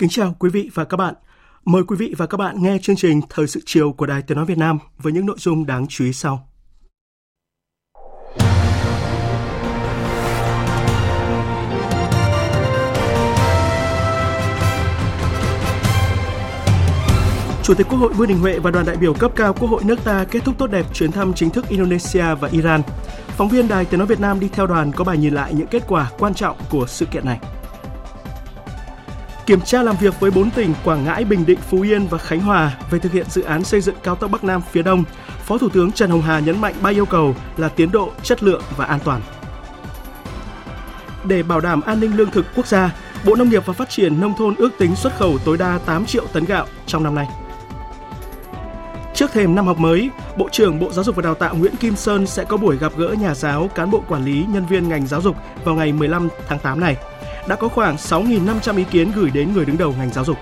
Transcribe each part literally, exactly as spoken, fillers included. Kính chào quý vị và các bạn. Mời quý vị và các bạn nghe chương trình Thời sự chiều của Đài Tiếng nói Việt Nam với những nội dung đáng chú ý sau. Chủ tịch Quốc hội Vương Đình Huệ và đoàn đại biểu cấp cao Quốc hội nước ta kết thúc tốt đẹp chuyến thăm chính thức Indonesia và Iran. Phóng viên Đài Tiếng nói Việt Nam đi theo đoàn có bài nhìn lại những kết quả quan trọng của sự kiện này. Kiểm tra làm việc với bốn tỉnh Quảng Ngãi, Bình Định, Phú Yên và Khánh Hòa về thực hiện dự án xây dựng cao tốc Bắc Nam phía Đông, Phó Thủ tướng Trần Hồng Hà nhấn mạnh ba yêu cầu là tiến độ, chất lượng và an toàn. Để bảo đảm an ninh lương thực quốc gia, Bộ Nông nghiệp và Phát triển Nông thôn ước tính xuất khẩu tối đa tám triệu tấn gạo trong năm nay. Trước thềm năm học mới, Bộ trưởng Bộ Giáo dục và Đào tạo Nguyễn Kim Sơn sẽ có buổi gặp gỡ nhà giáo, cán bộ quản lý, nhân viên ngành giáo dục vào ngày mười lăm tháng tám này. Đã có khoảng sáu nghìn năm trăm ý kiến gửi đến người đứng đầu ngành giáo dục.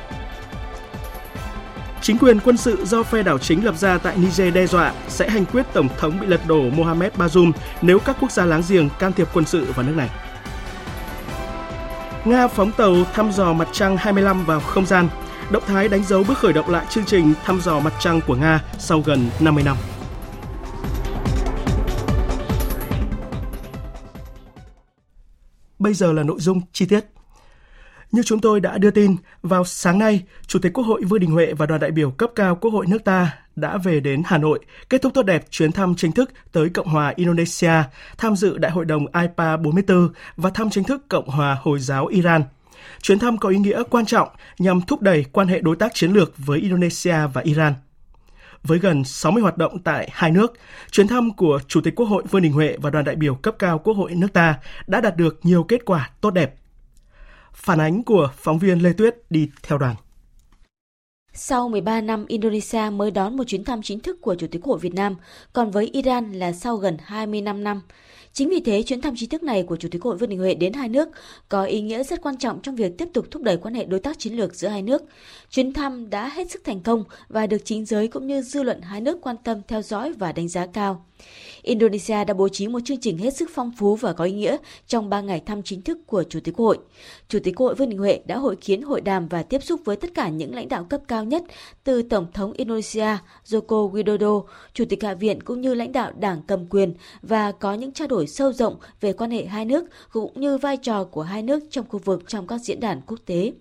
Chính quyền quân sự do phe đảo chính lập ra tại Niger đe dọa sẽ hành quyết Tổng thống bị lật đổ Mohamed Bazoum nếu các quốc gia láng giềng can thiệp quân sự vào nước này. Nga phóng tàu thăm dò mặt trăng hai mươi lăm vào không gian, động thái đánh dấu bước khởi động lại chương trình thăm dò mặt trăng của Nga sau gần năm mươi năm. Bây giờ là nội dung chi tiết. Như chúng tôi đã đưa tin, vào sáng nay, Chủ tịch Quốc hội Vương Đình Huệ và đoàn đại biểu cấp cao Quốc hội nước ta đã về đến Hà Nội, kết thúc tốt đẹp chuyến thăm chính thức tới Cộng hòa Indonesia, tham dự Đại hội đồng a i pa bốn mươi tư và thăm chính thức Cộng hòa Hồi giáo Iran. Chuyến thăm có ý nghĩa quan trọng nhằm thúc đẩy quan hệ đối tác chiến lược với Indonesia và Iran. Với gần sáu mươi hoạt động tại hai nước, chuyến thăm của Chủ tịch Quốc hội Vương Đình Huệ và đoàn đại biểu cấp cao Quốc hội nước ta đã đạt được nhiều kết quả tốt đẹp. Phản ánh của phóng viên Lê Tuyết đi theo đoàn. Sau mười ba năm, Indonesia mới đón một chuyến thăm chính thức của Chủ tịch Quốc hội Việt Nam, còn với Iran là sau gần hai mươi lăm năm. Chính vì thế, chuyến thăm chính thức này của Chủ tịch Quốc hội Vương Đình Huệ đến hai nước có ý nghĩa rất quan trọng trong việc tiếp tục thúc đẩy quan hệ đối tác chiến lược giữa hai nước. Chuyến thăm đã hết sức thành công và được chính giới cũng như dư luận hai nước quan tâm, theo dõi và đánh giá cao. Indonesia đã bố trí một chương trình hết sức phong phú và có ý nghĩa trong ba ngày thăm chính thức của Chủ tịch Quốc hội. Chủ tịch Quốc hội Vương Đình Huệ đã hội kiến, hội đàm và tiếp xúc với tất cả những lãnh đạo cấp cao nhất, từ Tổng thống Indonesia Joko Widodo, Chủ tịch Hạ viện cũng như lãnh đạo đảng cầm quyền, và có những trao đổi sâu rộng về quan hệ hai nước cũng như vai trò của hai nước trong khu vực trong các diễn đàn quốc tế.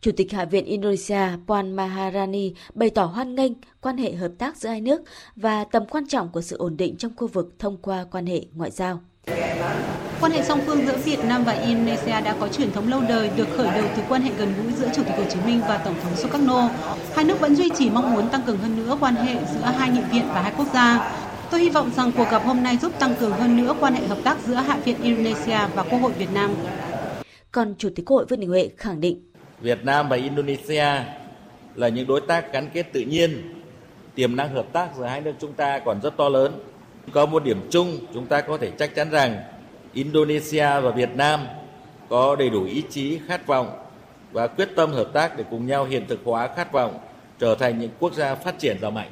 Chủ tịch Hạ viện Indonesia Puan Maharani bày tỏ hoan nghênh quan hệ hợp tác giữa hai nước và tầm quan trọng của sự ổn định trong khu vực thông qua quan hệ ngoại giao. Quan hệ song phương giữa Việt Nam và Indonesia đã có truyền thống lâu đời, được khởi đầu từ quan hệ gần gũi giữa Chủ tịch Hồ Chí Minh và Tổng thống Sukarno. Hai nước vẫn duy trì mong muốn tăng cường hơn nữa quan hệ giữa hai nghị viện và hai quốc gia. Tôi hy vọng rằng cuộc gặp hôm nay giúp tăng cường hơn nữa quan hệ hợp tác giữa Hạ viện Indonesia và Quốc hội Việt Nam. Còn Chủ tịch Quốc hội Vương Đình Huệ khẳng định, Việt Nam và Indonesia là những đối tác gắn kết tự nhiên, tiềm năng hợp tác giữa hai nước chúng ta còn rất to lớn. Có một điểm chung, chúng ta có thể chắc chắn rằng Indonesia và Việt Nam có đầy đủ ý chí, khát vọng và quyết tâm hợp tác để cùng nhau hiện thực hóa khát vọng trở thành những quốc gia phát triển giàu mạnh.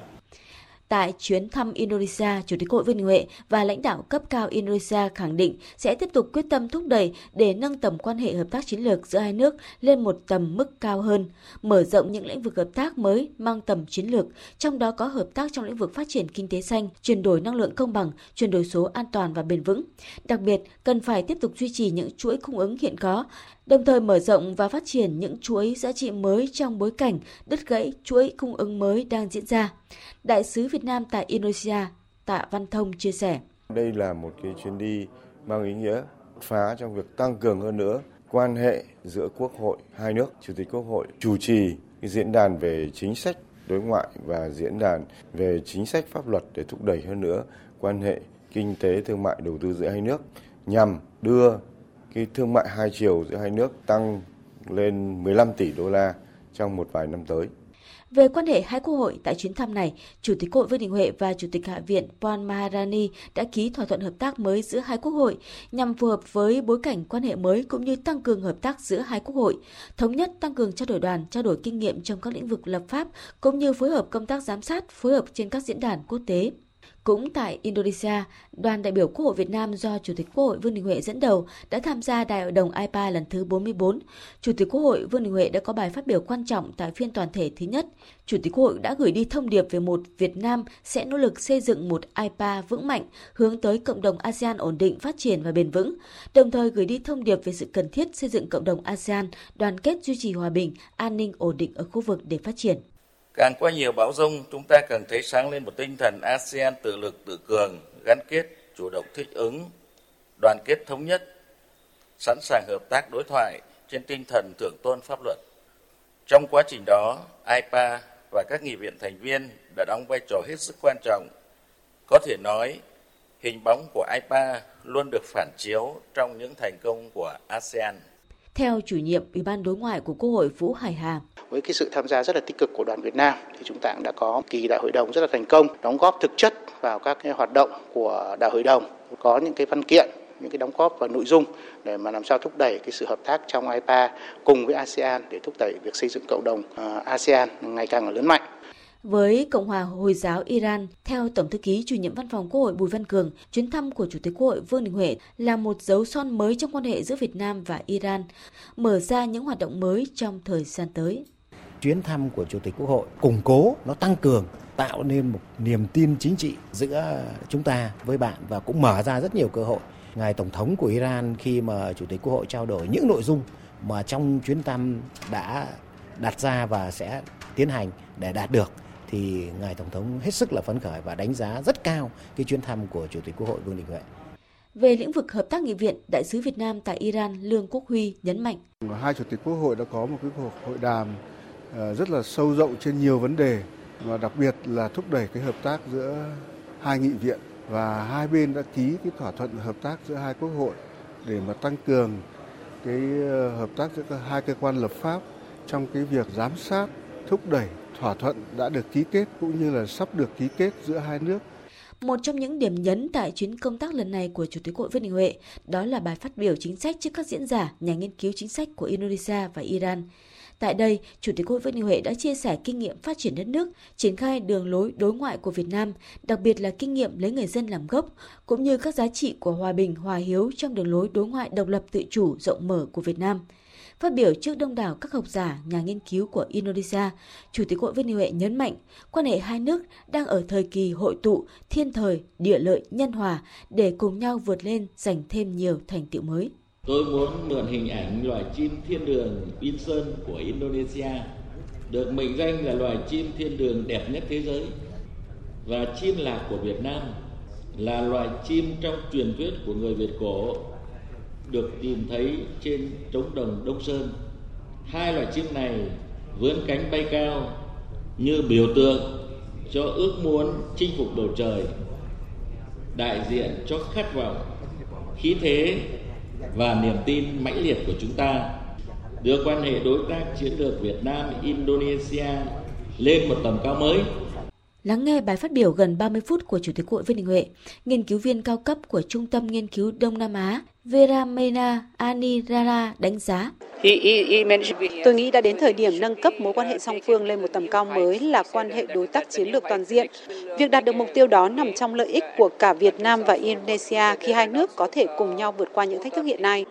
Tại chuyến thăm Indonesia, Chủ tịch Quốc hội Vương Đình Huệ và lãnh đạo cấp cao Indonesia khẳng định sẽ tiếp tục quyết tâm thúc đẩy để nâng tầm quan hệ hợp tác chiến lược giữa hai nước lên một tầm mức cao hơn, mở rộng những lĩnh vực hợp tác mới mang tầm chiến lược, trong đó có hợp tác trong lĩnh vực phát triển kinh tế xanh, chuyển đổi năng lượng công bằng, chuyển đổi số an toàn và bền vững. Đặc biệt, cần phải tiếp tục duy trì những chuỗi cung ứng hiện có, đồng thời mở rộng và phát triển những chuỗi giá trị mới trong bối cảnh đứt gãy chuỗi cung ứng mới đang diễn ra. Đại sứ Việt Nam tại Indonesia Tạ Văn Thông chia sẻ. Đây là một cái chuyến đi mang ý nghĩa phá trong việc tăng cường hơn nữa quan hệ giữa Quốc hội hai nước. Chủ tịch Quốc hội chủ trì diễn đàn về chính sách đối ngoại và diễn đàn về chính sách pháp luật để thúc đẩy hơn nữa quan hệ kinh tế, thương mại, đầu tư giữa hai nước nhằm đưa cái thương mại hai chiều giữa hai nước tăng lên mười lăm tỷ đô la trong một vài năm tới. Về quan hệ hai quốc hội tại chuyến thăm này, Chủ tịch Quốc hội Vương Đình Huệ và Chủ tịch Hạ viện Puan Maharani đã ký thỏa thuận hợp tác mới giữa hai quốc hội nhằm phù hợp với bối cảnh quan hệ mới cũng như tăng cường hợp tác giữa hai quốc hội, thống nhất tăng cường trao đổi đoàn, trao đổi kinh nghiệm trong các lĩnh vực lập pháp cũng như phối hợp công tác giám sát, phối hợp trên các diễn đàn quốc tế. Cũng tại Indonesia, đoàn đại biểu Quốc hội Việt Nam do Chủ tịch Quốc hội Vương Đình Huệ dẫn đầu đã tham gia Đại hội đồng a i pa lần thứ bốn mươi bốn. Chủ tịch Quốc hội Vương Đình Huệ đã có bài phát biểu quan trọng tại phiên toàn thể thứ nhất. Chủ tịch Quốc hội đã gửi đi thông điệp về một Việt Nam sẽ nỗ lực xây dựng một a i pa vững mạnh, hướng tới cộng đồng ASEAN ổn định, phát triển và bền vững, đồng thời gửi đi thông điệp về sự cần thiết xây dựng cộng đồng ASEAN đoàn kết duy trì hòa bình, an ninh ổn định ở khu vực để phát triển. Càng qua nhiều bão dông, chúng ta càng thấy sáng lên một tinh thần ASEAN tự lực tự cường, gắn kết, chủ động thích ứng, đoàn kết thống nhất, sẵn sàng hợp tác đối thoại trên tinh thần thượng tôn pháp luật. Trong quá trình đó, a i pa và các nghị viện thành viên đã đóng vai trò hết sức quan trọng. Có thể nói, hình bóng của a i pa luôn được phản chiếu trong những thành công của ASEAN. Theo chủ nhiệm Ủy ban Đối ngoại của Quốc hội Vũ Hải Hà, với cái sự tham gia rất là tích cực của đoàn Việt Nam thì chúng ta cũng đã có kỳ đại hội đồng rất là thành công, đóng góp thực chất vào các cái hoạt động của đại hội đồng, có những cái văn kiện, những cái đóng góp và nội dung để mà làm sao thúc đẩy cái sự hợp tác trong a i pa cùng với ASEAN để thúc đẩy việc xây dựng cộng đồng ASEAN ngày càng lớn mạnh. Với Cộng hòa Hồi giáo Iran, theo Tổng thư ký chủ nhiệm Văn phòng Quốc hội Bùi Văn Cường, chuyến thăm của Chủ tịch Quốc hội Vương Đình Huệ là một dấu son mới trong quan hệ giữa Việt Nam và Iran, mở ra những hoạt động mới trong thời gian tới. Chuyến thăm của Chủ tịch Quốc hội củng cố, nó tăng cường, tạo nên một niềm tin chính trị giữa chúng ta với bạn và cũng mở ra rất nhiều cơ hội. Ngài Tổng thống của Iran khi mà Chủ tịch Quốc hội trao đổi những nội dung mà trong chuyến thăm đã đặt ra và sẽ tiến hành để đạt được, thì Ngài Tổng thống hết sức là phấn khởi và đánh giá rất cao cái chuyến thăm của Chủ tịch Quốc hội Vương Đình Huệ. Về lĩnh vực hợp tác nghị viện, Đại sứ Việt Nam tại Iran Lương Quốc Huy nhấn mạnh. Hai Chủ tịch Quốc hội đã có một cái cuộc hội đàm rất là sâu rộng trên nhiều vấn đề, và đặc biệt là thúc đẩy cái hợp tác giữa hai nghị viện, và hai bên đã ký cái thỏa thuận hợp tác giữa hai quốc hội để mà tăng cường cái hợp tác giữa hai cơ quan lập pháp trong cái việc giám sát, thúc đẩy thỏa thuận đã được ký kết cũng như là sắp được ký kết giữa hai nước. Một trong những điểm nhấn tại chuyến công tác lần này của Chủ tịch Quốc hội Vương Đình Huệ đó là bài phát biểu chính sách trước các diễn giả, nhà nghiên cứu chính sách của Indonesia và Iran. Tại đây, Chủ tịch Quốc hội Vương Đình Huệ đã chia sẻ kinh nghiệm phát triển đất nước, triển khai đường lối đối ngoại của Việt Nam, đặc biệt là kinh nghiệm lấy người dân làm gốc, cũng như các giá trị của hòa bình, hòa hiếu trong đường lối đối ngoại độc lập tự chủ rộng mở của Việt Nam. Phát biểu trước đông đảo các học giả, nhà nghiên cứu của Indonesia, Chủ tịch Quốc hội Vương Đình Huệ nhấn mạnh quan hệ hai nước đang ở thời kỳ hội tụ, thiên thời, địa lợi, nhân hòa để cùng nhau vượt lên, giành thêm nhiều thành tựu mới. Tôi muốn mượn hình ảnh loài chim thiên đường Pinson của Indonesia, được mệnh danh là loài chim thiên đường đẹp nhất thế giới. Và chim lạc của Việt Nam là loài chim trong truyền thuyết của người Việt cổ, được tìm thấy trên trống đồng Đông Sơn. Hai loài chim này vươn cánh bay cao như biểu tượng cho ước muốn chinh phục bầu trời, đại diện cho khát vọng, khí thế và niềm tin mãnh liệt của chúng ta, đưa quan hệ đối tác chiến lược Việt Nam-Indonesia lên một tầm cao mới. Lắng nghe bài phát biểu gần ba mươi phút của Chủ tịch Quốc hội Vương Đình Huệ, nghiên cứu viên cao cấp của Trung tâm Nghiên cứu Đông Nam Á Veramena Anirara đánh giá. Tôi nghĩ đã đến thời điểm nâng cấp mối quan hệ song phương lên một tầm cao mới là quan hệ đối tác chiến lược toàn diện. Việc đạt được mục tiêu đó nằm trong lợi ích của cả Việt Nam và Indonesia khi hai nước có thể cùng nhau vượt qua những thách thức hiện nay.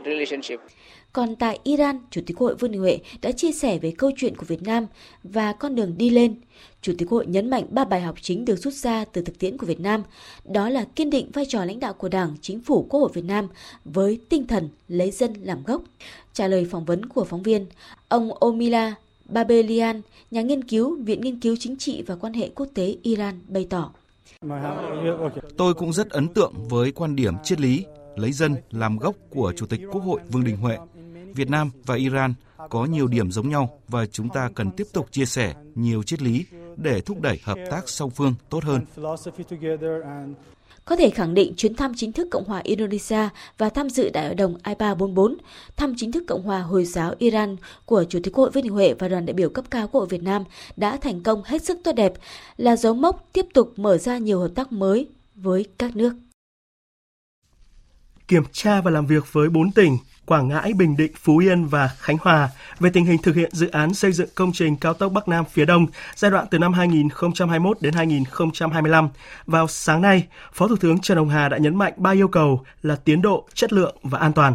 Còn tại Iran, Chủ tịch Quốc hội Vương Đình Huệ đã chia sẻ về câu chuyện của Việt Nam và con đường đi lên. Chủ tịch Quốc hội nhấn mạnh ba bài học chính được rút ra từ thực tiễn của Việt Nam, đó là kiên định vai trò lãnh đạo của Đảng, Chính phủ, Quốc hội Việt Nam với tinh thần lấy dân làm gốc. Trả lời phỏng vấn của phóng viên, ông Omila Babelian, nhà nghiên cứu Viện Nghiên cứu Chính trị và Quan hệ Quốc tế Iran bày tỏ. Tôi cũng rất ấn tượng với quan điểm triết lý lấy dân làm gốc của Chủ tịch Quốc hội Vương Đình Huệ. Việt Nam và Iran có nhiều điểm giống nhau và chúng ta cần tiếp tục chia sẻ nhiều triết lý để thúc đẩy hợp tác song phương tốt hơn. Có thể khẳng định chuyến thăm chính thức Cộng hòa Indonesia và tham dự Đại hội đồng a i pa bốn mươi bốn, thăm chính thức Cộng hòa Hồi giáo Iran của Chủ tịch Quốc hội Vương Đình Huệ và đoàn đại biểu cấp cao Quốc hội Việt Nam đã thành công hết sức tốt đẹp, là dấu mốc tiếp tục mở ra nhiều hợp tác mới với các nước. Kiểm tra và làm việc với bốn tỉnh Quảng Ngãi, Bình Định, Phú Yên và Khánh Hòa về tình hình thực hiện dự án xây dựng công trình cao tốc Bắc Nam phía Đông giai đoạn từ năm hai nghìn không trăm hai mươi mốt đến hai nghìn không trăm hai mươi lăm. Vào sáng nay, Phó Thủ tướng Trần Hồng Hà đã nhấn mạnh ba yêu cầu là tiến độ, chất lượng và an toàn.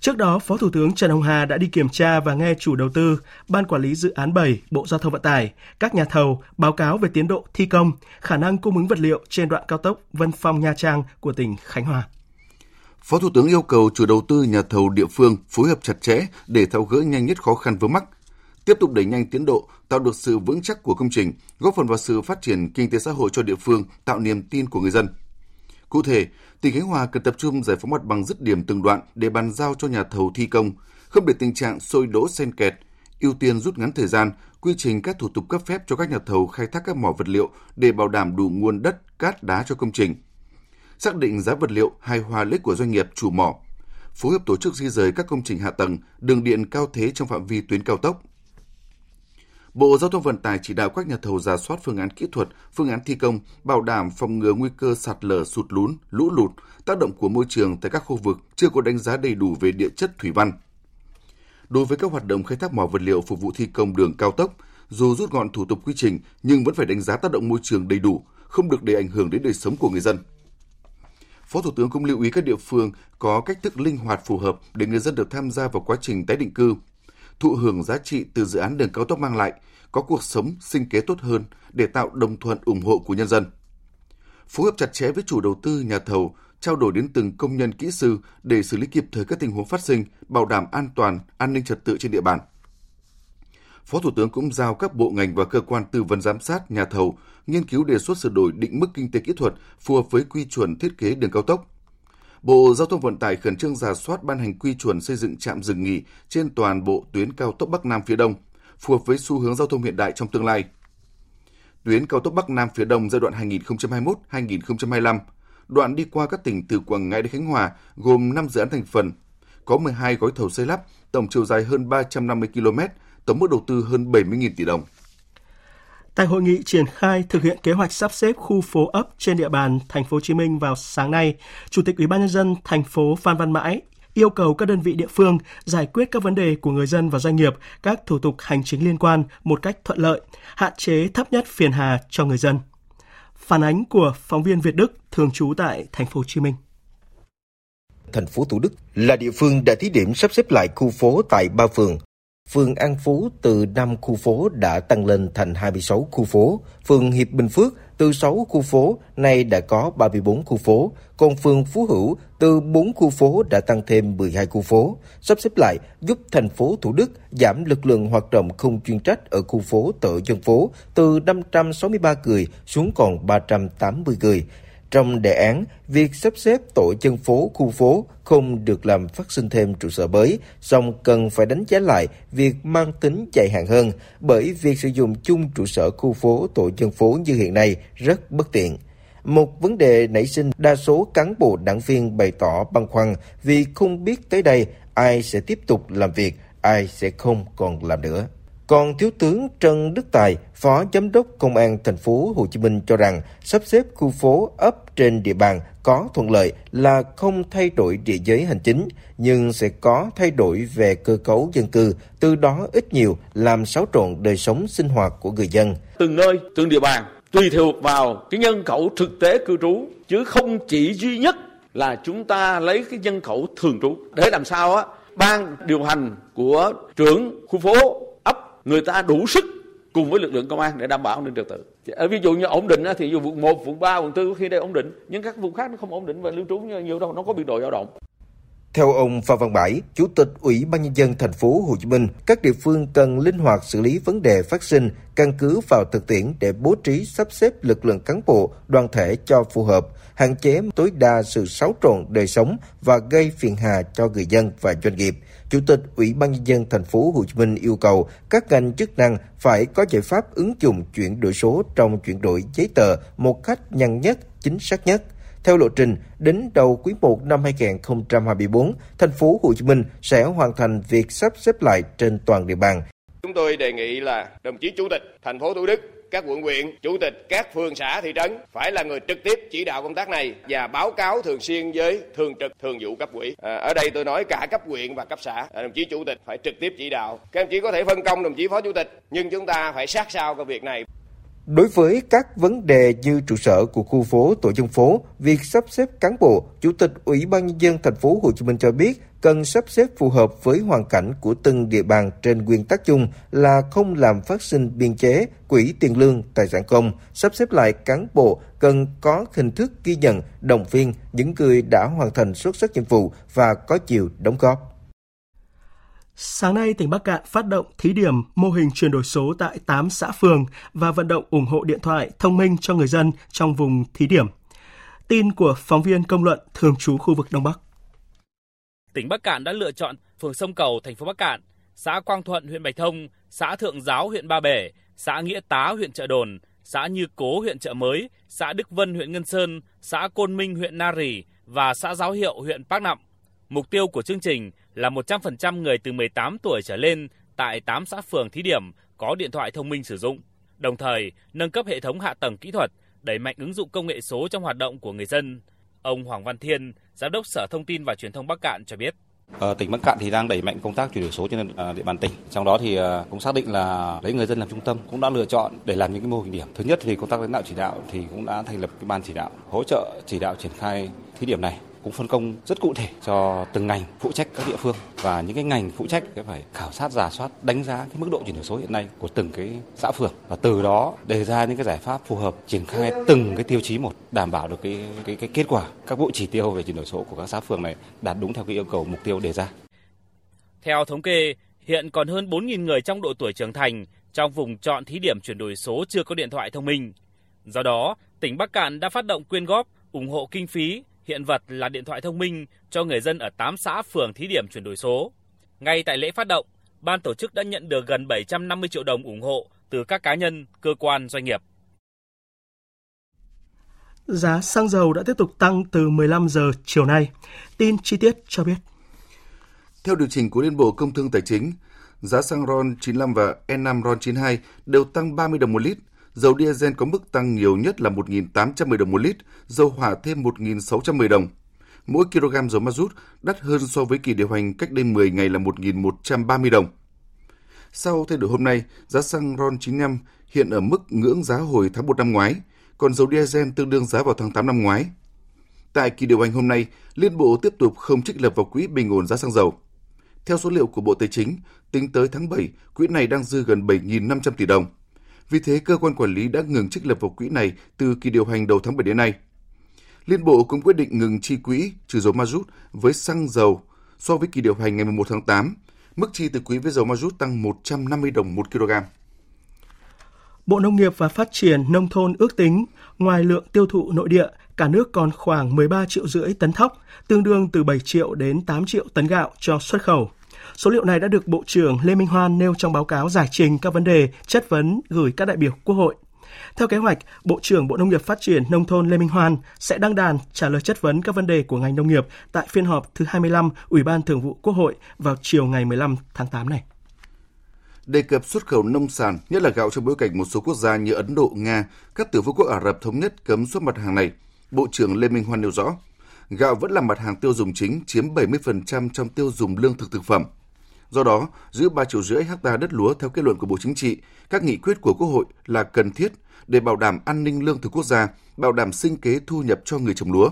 Trước đó, Phó Thủ tướng Trần Hồng Hà đã đi kiểm tra và nghe chủ đầu tư, Ban Quản lý Dự án bảy, Bộ Giao thông Vận tải, các nhà thầu báo cáo về tiến độ thi công, khả năng cung ứng vật liệu trên đoạn cao tốc Vân Phong - Nha Trang của tỉnh Khánh Hòa. Phó Thủ tướng yêu cầu chủ đầu tư, nhà thầu địa phương phối hợp chặt chẽ để tháo gỡ nhanh nhất khó khăn vướng mắc, tiếp tục đẩy nhanh tiến độ, tạo được sự vững chắc của công trình, góp phần vào sự phát triển kinh tế xã hội cho địa phương, tạo niềm tin của người dân. Cụ thể, tỉnh Khánh Hòa cần tập trung giải phóng mặt bằng dứt điểm từng đoạn để bàn giao cho nhà thầu thi công, không để tình trạng sôi đỗ xen kẹt, ưu tiên rút ngắn thời gian, quy trình các thủ tục cấp phép cho các nhà thầu khai thác các mỏ vật liệu để bảo đảm đủ nguồn đất, cát, đá cho công trình. Xác định giá vật liệu hài hòa lợi ích của doanh nghiệp chủ mỏ, phối hợp tổ chức di rời các công trình hạ tầng, đường điện cao thế trong phạm vi tuyến cao tốc. Bộ Giao thông Vận tải chỉ đạo các nhà thầu rà soát phương án kỹ thuật, phương án thi công, bảo đảm phòng ngừa nguy cơ sạt lở, sụt lún, lũ lụt, tác động của môi trường tại các khu vực chưa có đánh giá đầy đủ về địa chất thủy văn. Đối với các hoạt động khai thác mỏ vật liệu phục vụ thi công đường cao tốc, dù rút gọn thủ tục quy trình nhưng vẫn phải đánh giá tác động môi trường đầy đủ, không được để ảnh hưởng đến đời sống của người dân. Phó Thủ tướng cũng lưu ý các địa phương có cách thức linh hoạt phù hợp để người dân được tham gia vào quá trình tái định cư, thụ hưởng giá trị từ dự án đường cao tốc mang lại, có cuộc sống sinh kế tốt hơn để tạo đồng thuận ủng hộ của nhân dân. Phối hợp chặt chẽ với chủ đầu tư, nhà thầu, trao đổi đến từng công nhân kỹ sư để xử lý kịp thời các tình huống phát sinh, bảo đảm an toàn, an ninh trật tự trên địa bàn. Phó Thủ tướng cũng giao các bộ ngành và cơ quan tư vấn giám sát, nhà thầu, nghiên cứu đề xuất sửa đổi định mức kinh tế kỹ thuật phù hợp với quy chuẩn thiết kế đường cao tốc. Bộ Giao thông Vận tải khẩn trương rà soát ban hành quy chuẩn xây dựng trạm dừng nghỉ trên toàn bộ tuyến cao tốc Bắc Nam phía Đông, phù hợp với xu hướng giao thông hiện đại trong tương lai. Tuyến cao tốc Bắc Nam phía Đông giai đoạn hai nghìn không trăm hai mươi mốt đến hai nghìn không trăm hai mươi lăm, đoạn đi qua các tỉnh từ Quảng Ngãi đến Khánh Hòa gồm năm dự án thành phần, có mười hai gói thầu xây lắp, tổng chiều dài hơn ba trăm năm mươi ki lô mét, tổng mức đầu tư hơn bảy mươi nghìn tỷ đồng. Tại hội nghị triển khai thực hiện kế hoạch sắp xếp khu phố ấp trên địa bàn thành phố Hồ Chí Minh vào sáng nay, Chủ tịch Ủy ban nhân dân thành phố Phan Văn Mãi yêu cầu các đơn vị địa phương giải quyết các vấn đề của người dân và doanh nghiệp, các thủ tục hành chính liên quan một cách thuận lợi, hạn chế thấp nhất phiền hà cho người dân. Phản ánh của phóng viên Việt Đức thường trú tại thành phố Hồ Chí Minh. Thành phố Thủ Đức là địa phương đã thí điểm sắp xếp lại khu phố tại ba phường. Phường An Phú từ năm khu phố đã tăng lên thành hai mươi sáu khu phố. Phường Hiệp Bình Phước từ sáu khu phố nay đã có ba mươi tư khu phố. Còn phường Phú Hữu từ bốn khu phố đã tăng thêm mười hai khu phố. Sắp xếp lại giúp thành phố Thủ Đức giảm lực lượng hoạt động không chuyên trách ở khu phố tổ dân phố từ năm trăm sáu mươi ba người xuống còn ba trăm tám mươi người. Trong đề án, việc sắp xếp tổ dân phố, khu phố không được làm phát sinh thêm trụ sở mới, song cần phải đánh giá lại việc mang tính dài hạn hơn, bởi việc sử dụng chung trụ sở khu phố, tổ dân phố như hiện nay rất bất tiện. Một vấn đề nảy sinh, đa số cán bộ đảng viên bày tỏ băn khoăn vì không biết tới đây ai sẽ tiếp tục làm việc, ai sẽ không còn làm nữa. Còn Thiếu tướng Trần Đức Tài, Phó Giám đốc Công an Thành phố Hồ Chí Minh cho rằng sắp xếp khu phố ấp trên địa bàn có thuận lợi là không thay đổi địa giới hành chính, nhưng sẽ có thay đổi về cơ cấu dân cư, từ đó ít nhiều làm xáo trộn đời sống sinh hoạt của người dân. Từng nơi, từng địa bàn tùy thuộc vào cái nhân khẩu thực tế cư trú, chứ không chỉ duy nhất là chúng ta lấy cái nhân khẩu thường trú để làm sao á, ban điều hành của trưởng khu phố người ta đủ sức cùng với lực lượng công an để đảm bảo an ninh trật tự. Ví dụ như ổn định thì dù vùng một, vùng ba, vùng bốn khi đây ổn định, nhưng các vùng khác nó không ổn định và lưu trú nhiều đâu, nó có biên độ dao động. Theo ông Phan Văn Bãi, Chủ tịch Ủy ban Nhân dân Thành phố Hồ Chí Minh, các địa phương cần linh hoạt xử lý vấn đề phát sinh, căn cứ vào thực tiễn để bố trí sắp xếp lực lượng cán bộ, đoàn thể cho phù hợp, hạn chế tối đa sự xáo trộn đời sống và gây phiền hà cho người dân và doanh nghiệp. Chủ tịch Ủy ban Nhân dân Thành phố Hồ Chí Minh yêu cầu các ngành chức năng phải có giải pháp ứng dụng chuyển đổi số trong chuyển đổi giấy tờ một cách nhanh nhất, chính xác nhất. Theo lộ trình, đến đầu quý một năm hai không hai tư, thành phố Hồ Chí Minh sẽ hoàn thành việc sắp xếp lại trên toàn địa bàn. Chúng tôi đề nghị là đồng chí Chủ tịch thành phố Thủ Đức, các quận huyện, chủ tịch các phường xã thị trấn phải là người trực tiếp chỉ đạo công tác này và báo cáo thường xuyên với thường trực thường vụ cấp ủy. À, ở đây tôi nói cả cấp huyện và cấp xã, à, đồng chí Chủ tịch phải trực tiếp chỉ đạo. Các đồng chí có thể phân công đồng chí Phó Chủ tịch, nhưng chúng ta phải sát sao cái việc này. Đối với các vấn đề như trụ sở của khu phố, tổ dân phố, việc sắp xếp cán bộ, Chủ tịch Ủy ban Nhân dân Thành phố Hồ Chí Minh cho biết cần sắp xếp phù hợp với hoàn cảnh của từng địa bàn trên nguyên tắc chung là không làm phát sinh biên chế, quỹ tiền lương, tài sản công. Sắp xếp lại cán bộ cần có hình thức ghi nhận, động viên những người đã hoàn thành xuất sắc nhiệm vụ và có nhiều đóng góp. Sáng nay, tỉnh Bắc Cạn phát động thí điểm mô hình chuyển đổi số tại tám xã phường và vận động ủng hộ điện thoại thông minh cho người dân trong vùng thí điểm. Tin của phóng viên Công luận thường trú khu vực Đông Bắc. Tỉnh Bắc Cạn đã lựa chọn phường Sông Cầu, thành phố Bắc Cạn, xã Quang Thuận, huyện Bạch Thông, xã Thượng Giáo, huyện Ba Bể, xã Nghĩa Tá, huyện Chợ Đồn, xã Như Cố, huyện Chợ Mới, xã Đức Vân, huyện Ngân Sơn, xã Côn Minh, huyện Na Rì và xã Giáo Hiệu, huyện Bắc Nậm. Mục tiêu của chương trình là một trăm phần trăm người từ mười tám tuổi trở lên tại tám xã phường thí điểm có điện thoại thông minh sử dụng, đồng thời nâng cấp hệ thống hạ tầng kỹ thuật, đẩy mạnh ứng dụng công nghệ số trong hoạt động của người dân. Ông Hoàng Văn Thiên, Giám đốc Sở Thông tin và Truyền thông Bắc Cạn cho biết. Ờ, tỉnh Bắc Cạn thì đang đẩy mạnh công tác chuyển đổi số trên địa bàn tỉnh. Trong đó thì cũng xác định là lấy người dân làm trung tâm, cũng đã lựa chọn để làm những cái mô hình điểm. Thứ nhất thì công tác lãnh đạo chỉ đạo thì cũng đã thành lập cái ban chỉ đạo hỗ trợ chỉ đạo triển khai thí điểm này, cũng phân công rất cụ thể cho từng ngành phụ trách các địa phương và những cái ngành phụ trách phải khảo sát, rà soát, đánh giá cái mức độ chuyển đổi số hiện nay của từng cái xã phường và từ đó đề ra những cái giải pháp phù hợp triển khai từng cái tiêu chí một, đảm bảo được cái cái cái kết quả các bộ chỉ tiêu về chuyển đổi số của các xã phường này đạt đúng theo cái yêu cầu mục tiêu đề ra. Theo thống kê, hiện còn hơn bốn nghìn người trong độ tuổi trưởng thành trong vùng chọn thí điểm chuyển đổi số chưa có điện thoại thông minh. Do đó, tỉnh Bắc Cạn đã phát động quyên góp, ủng hộ kinh phí, hiện vật là điện thoại thông minh cho người dân ở tám xã phường thí điểm chuyển đổi số. Ngay tại lễ phát động, ban tổ chức đã nhận được gần bảy trăm năm mươi triệu đồng ủng hộ từ các cá nhân, cơ quan, doanh nghiệp. Giá xăng dầu đã tiếp tục tăng từ mười lăm giờ chiều nay. Tin chi tiết cho biết. Theo điều chỉnh của Liên Bộ Công Thương Tài chính, giá xăng RON chín mươi lăm và E năm RON chín mươi hai đều tăng ba mươi đồng một lít. Dầu diesel có mức tăng nhiều nhất là một nghìn tám trăm mười đồng một lít, dầu hỏa thêm một nghìn sáu trăm mười đồng. Mỗi kg dầu mazut đắt hơn so với kỳ điều hành cách đây mười ngày là một nghìn một trăm ba mươi đồng. Sau thay đổi hôm nay, giá xăng RON chín mươi lăm hiện ở mức ngưỡng giá hồi tháng một năm ngoái, còn dầu diesel tương đương giá vào tháng tám năm ngoái. Tại kỳ điều hành hôm nay, Liên Bộ tiếp tục không trích lập vào quỹ bình ổn giá xăng dầu. Theo số liệu của Bộ Tài chính, tính tới tháng bảy, quỹ này đang dư gần bảy nghìn năm trăm tỷ đồng. Vì thế, cơ quan quản lý đã ngừng trích lập vào quỹ này từ kỳ điều hành đầu tháng bảy đến nay. Liên Bộ cũng quyết định ngừng chi quỹ trừ dầu mazut với xăng dầu so với kỳ điều hành ngày mười một tháng tám. Mức chi từ quỹ với dầu mazut tăng một trăm năm mươi đồng một kg. Bộ Nông nghiệp và Phát triển Nông thôn ước tính, ngoài lượng tiêu thụ nội địa, cả nước còn khoảng mười ba triệu rưỡi tấn thóc, tương đương từ bảy triệu đến tám triệu tấn gạo cho xuất khẩu. Số liệu này đã được Bộ trưởng Lê Minh Hoan nêu trong báo cáo giải trình các vấn đề chất vấn gửi các đại biểu Quốc hội. Theo kế hoạch, Bộ trưởng Bộ Nông nghiệp Phát triển Nông thôn Lê Minh Hoan sẽ đăng đàn trả lời chất vấn các vấn đề của ngành nông nghiệp tại phiên họp thứ hai mươi lăm Ủy ban Thường vụ Quốc hội vào chiều ngày mười lăm tháng tám này. Đề cập xuất khẩu nông sản, nhất là gạo trong bối cảnh một số quốc gia như Ấn Độ, Nga, các tiểu vương quốc Ả Rập Thống nhất cấm xuất mặt hàng này, Bộ trưởng Lê Minh Hoan nêu rõ. Gạo vẫn là mặt hàng tiêu dùng chính, chiếm bảy mươi phần trăm trong tiêu dùng lương thực thực phẩm. Do đó, giữ ba triệu rưỡi hectare đất lúa theo kết luận của Bộ Chính trị, các nghị quyết của Quốc hội là cần thiết để bảo đảm an ninh lương thực quốc gia, bảo đảm sinh kế thu nhập cho người trồng lúa.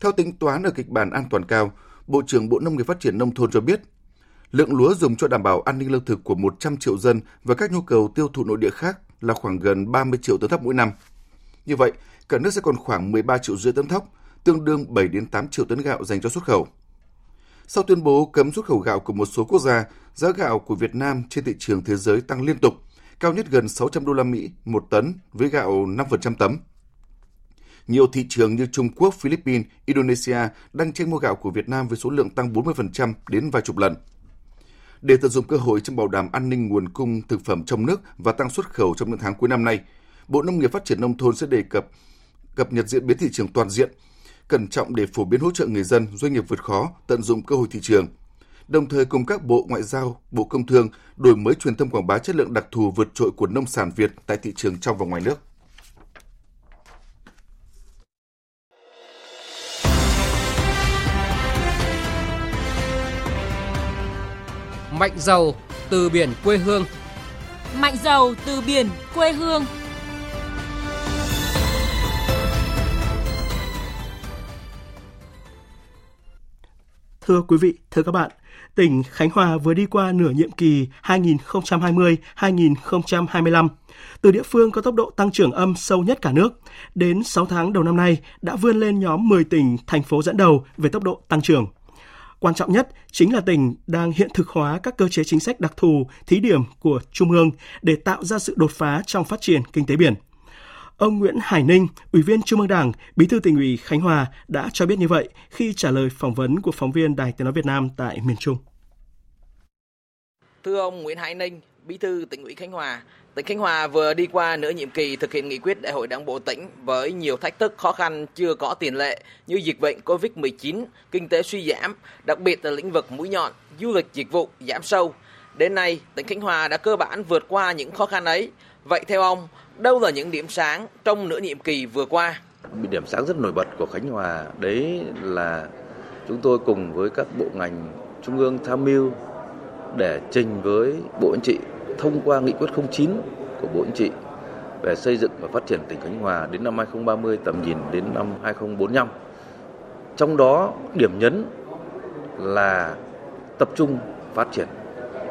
Theo tính toán ở kịch bản an toàn cao, Bộ trưởng Bộ Nông nghiệp Phát triển Nông thôn cho biết, lượng lúa dùng cho đảm bảo an ninh lương thực của một trăm triệu dân và các nhu cầu tiêu thụ nội địa khác là khoảng gần ba mươi triệu tấn thóc mỗi năm. Như vậy, cả nước sẽ còn khoảng mười ba triệu rưỡi tấn thóc, tương đương bảy đến tám triệu tấn gạo dành cho xuất khẩu. Sau tuyên bố cấm xuất khẩu gạo của một số quốc gia, giá gạo của Việt Nam trên thị trường thế giới tăng liên tục, cao nhất gần sáu trăm đô la Mỹ một tấn với gạo năm phần trăm tấm. Nhiều thị trường như Trung Quốc, Philippines, Indonesia đang tranh mua gạo của Việt Nam với số lượng tăng bốn mươi phần trăm đến vài chục lần. Để tận dụng cơ hội trong bảo đảm an ninh nguồn cung thực phẩm trong nước và tăng xuất khẩu trong những tháng cuối năm nay, Bộ Nông nghiệp Phát triển Nông thôn sẽ đề cập cập nhật diễn biến thị trường toàn diện, cẩn trọng để phổ biến hỗ trợ người dân, doanh nghiệp vượt khó, tận dụng cơ hội thị trường. Đồng thời cùng các Bộ Ngoại giao, Bộ Công Thương đổi mới truyền thông quảng bá chất lượng đặc thù vượt trội của nông sản Việt tại thị trường trong và ngoài nước. Mạnh giàu từ biển quê hương. Mạnh giàu từ biển quê hương. Thưa quý vị, thưa các bạn, tỉnh Khánh Hòa vừa đi qua nửa nhiệm kỳ hai nghìn không trăm hai mươi đến hai nghìn không trăm hai mươi lăm. Từ địa phương có tốc độ tăng trưởng âm sâu nhất cả nước, đến sáu tháng đầu năm nay đã vươn lên nhóm mười tỉnh, thành phố dẫn đầu về tốc độ tăng trưởng. Quan trọng nhất chính là tỉnh đang hiện thực hóa các cơ chế chính sách đặc thù, thí điểm của Trung ương để tạo ra sự đột phá trong phát triển kinh tế biển. Ông Nguyễn Hải Ninh, Ủy viên Trung ương Đảng, Bí thư Tỉnh ủy Khánh Hòa đã cho biết như vậy khi trả lời phỏng vấn của phóng viên Đài Tiếng nói Việt Nam tại miền Trung. Thưa ông Nguyễn Hải Ninh, Bí thư Tỉnh ủy Khánh Hòa, tỉnh Khánh Hòa vừa đi qua nửa nhiệm kỳ thực hiện nghị quyết Đại hội Đảng bộ tỉnh với nhiều thách thức khó khăn chưa có tiền lệ như dịch bệnh covid mười chín, kinh tế suy giảm, đặc biệt là lĩnh vực mũi nhọn, du lịch dịch vụ giảm sâu. Đến nay, tỉnh Khánh Hòa đã cơ bản vượt qua những khó khăn ấy. Vậy theo ông, đâu là những điểm sáng trong nửa nhiệm kỳ vừa qua? Điểm sáng rất nổi bật của Khánh Hòa đấy là chúng tôi cùng với các bộ ngành trung ương tham mưu để trình với Bộ Chính trị thông qua nghị quyết không chín của Bộ Chính trị về xây dựng và phát triển tỉnh Khánh Hòa đến năm hai không ba mươi, tầm nhìn đến năm hai không bốn lăm. Trong đó điểm nhấn là tập trung phát triển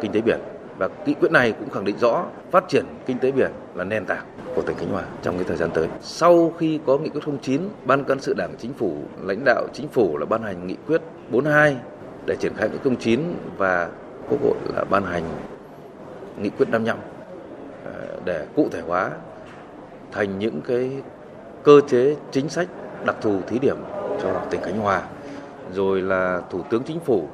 kinh tế biển. Và nghị quyết này cũng khẳng định rõ phát triển kinh tế biển là nền tảng của tỉnh Khánh Hòa trong cái thời gian tới. Sau khi có nghị quyết không chín, Ban Cán sự Đảng Chính phủ, lãnh đạo Chính phủ là ban hành nghị quyết bốn mươi hai để triển khai nghị quyết không chín và Quốc hội là ban hành nghị quyết năm mươi lăm để cụ thể hóa thành những cái cơ chế chính sách đặc thù thí điểm cho tỉnh Khánh Hòa. Rồi là Thủ tướng Chính phủ,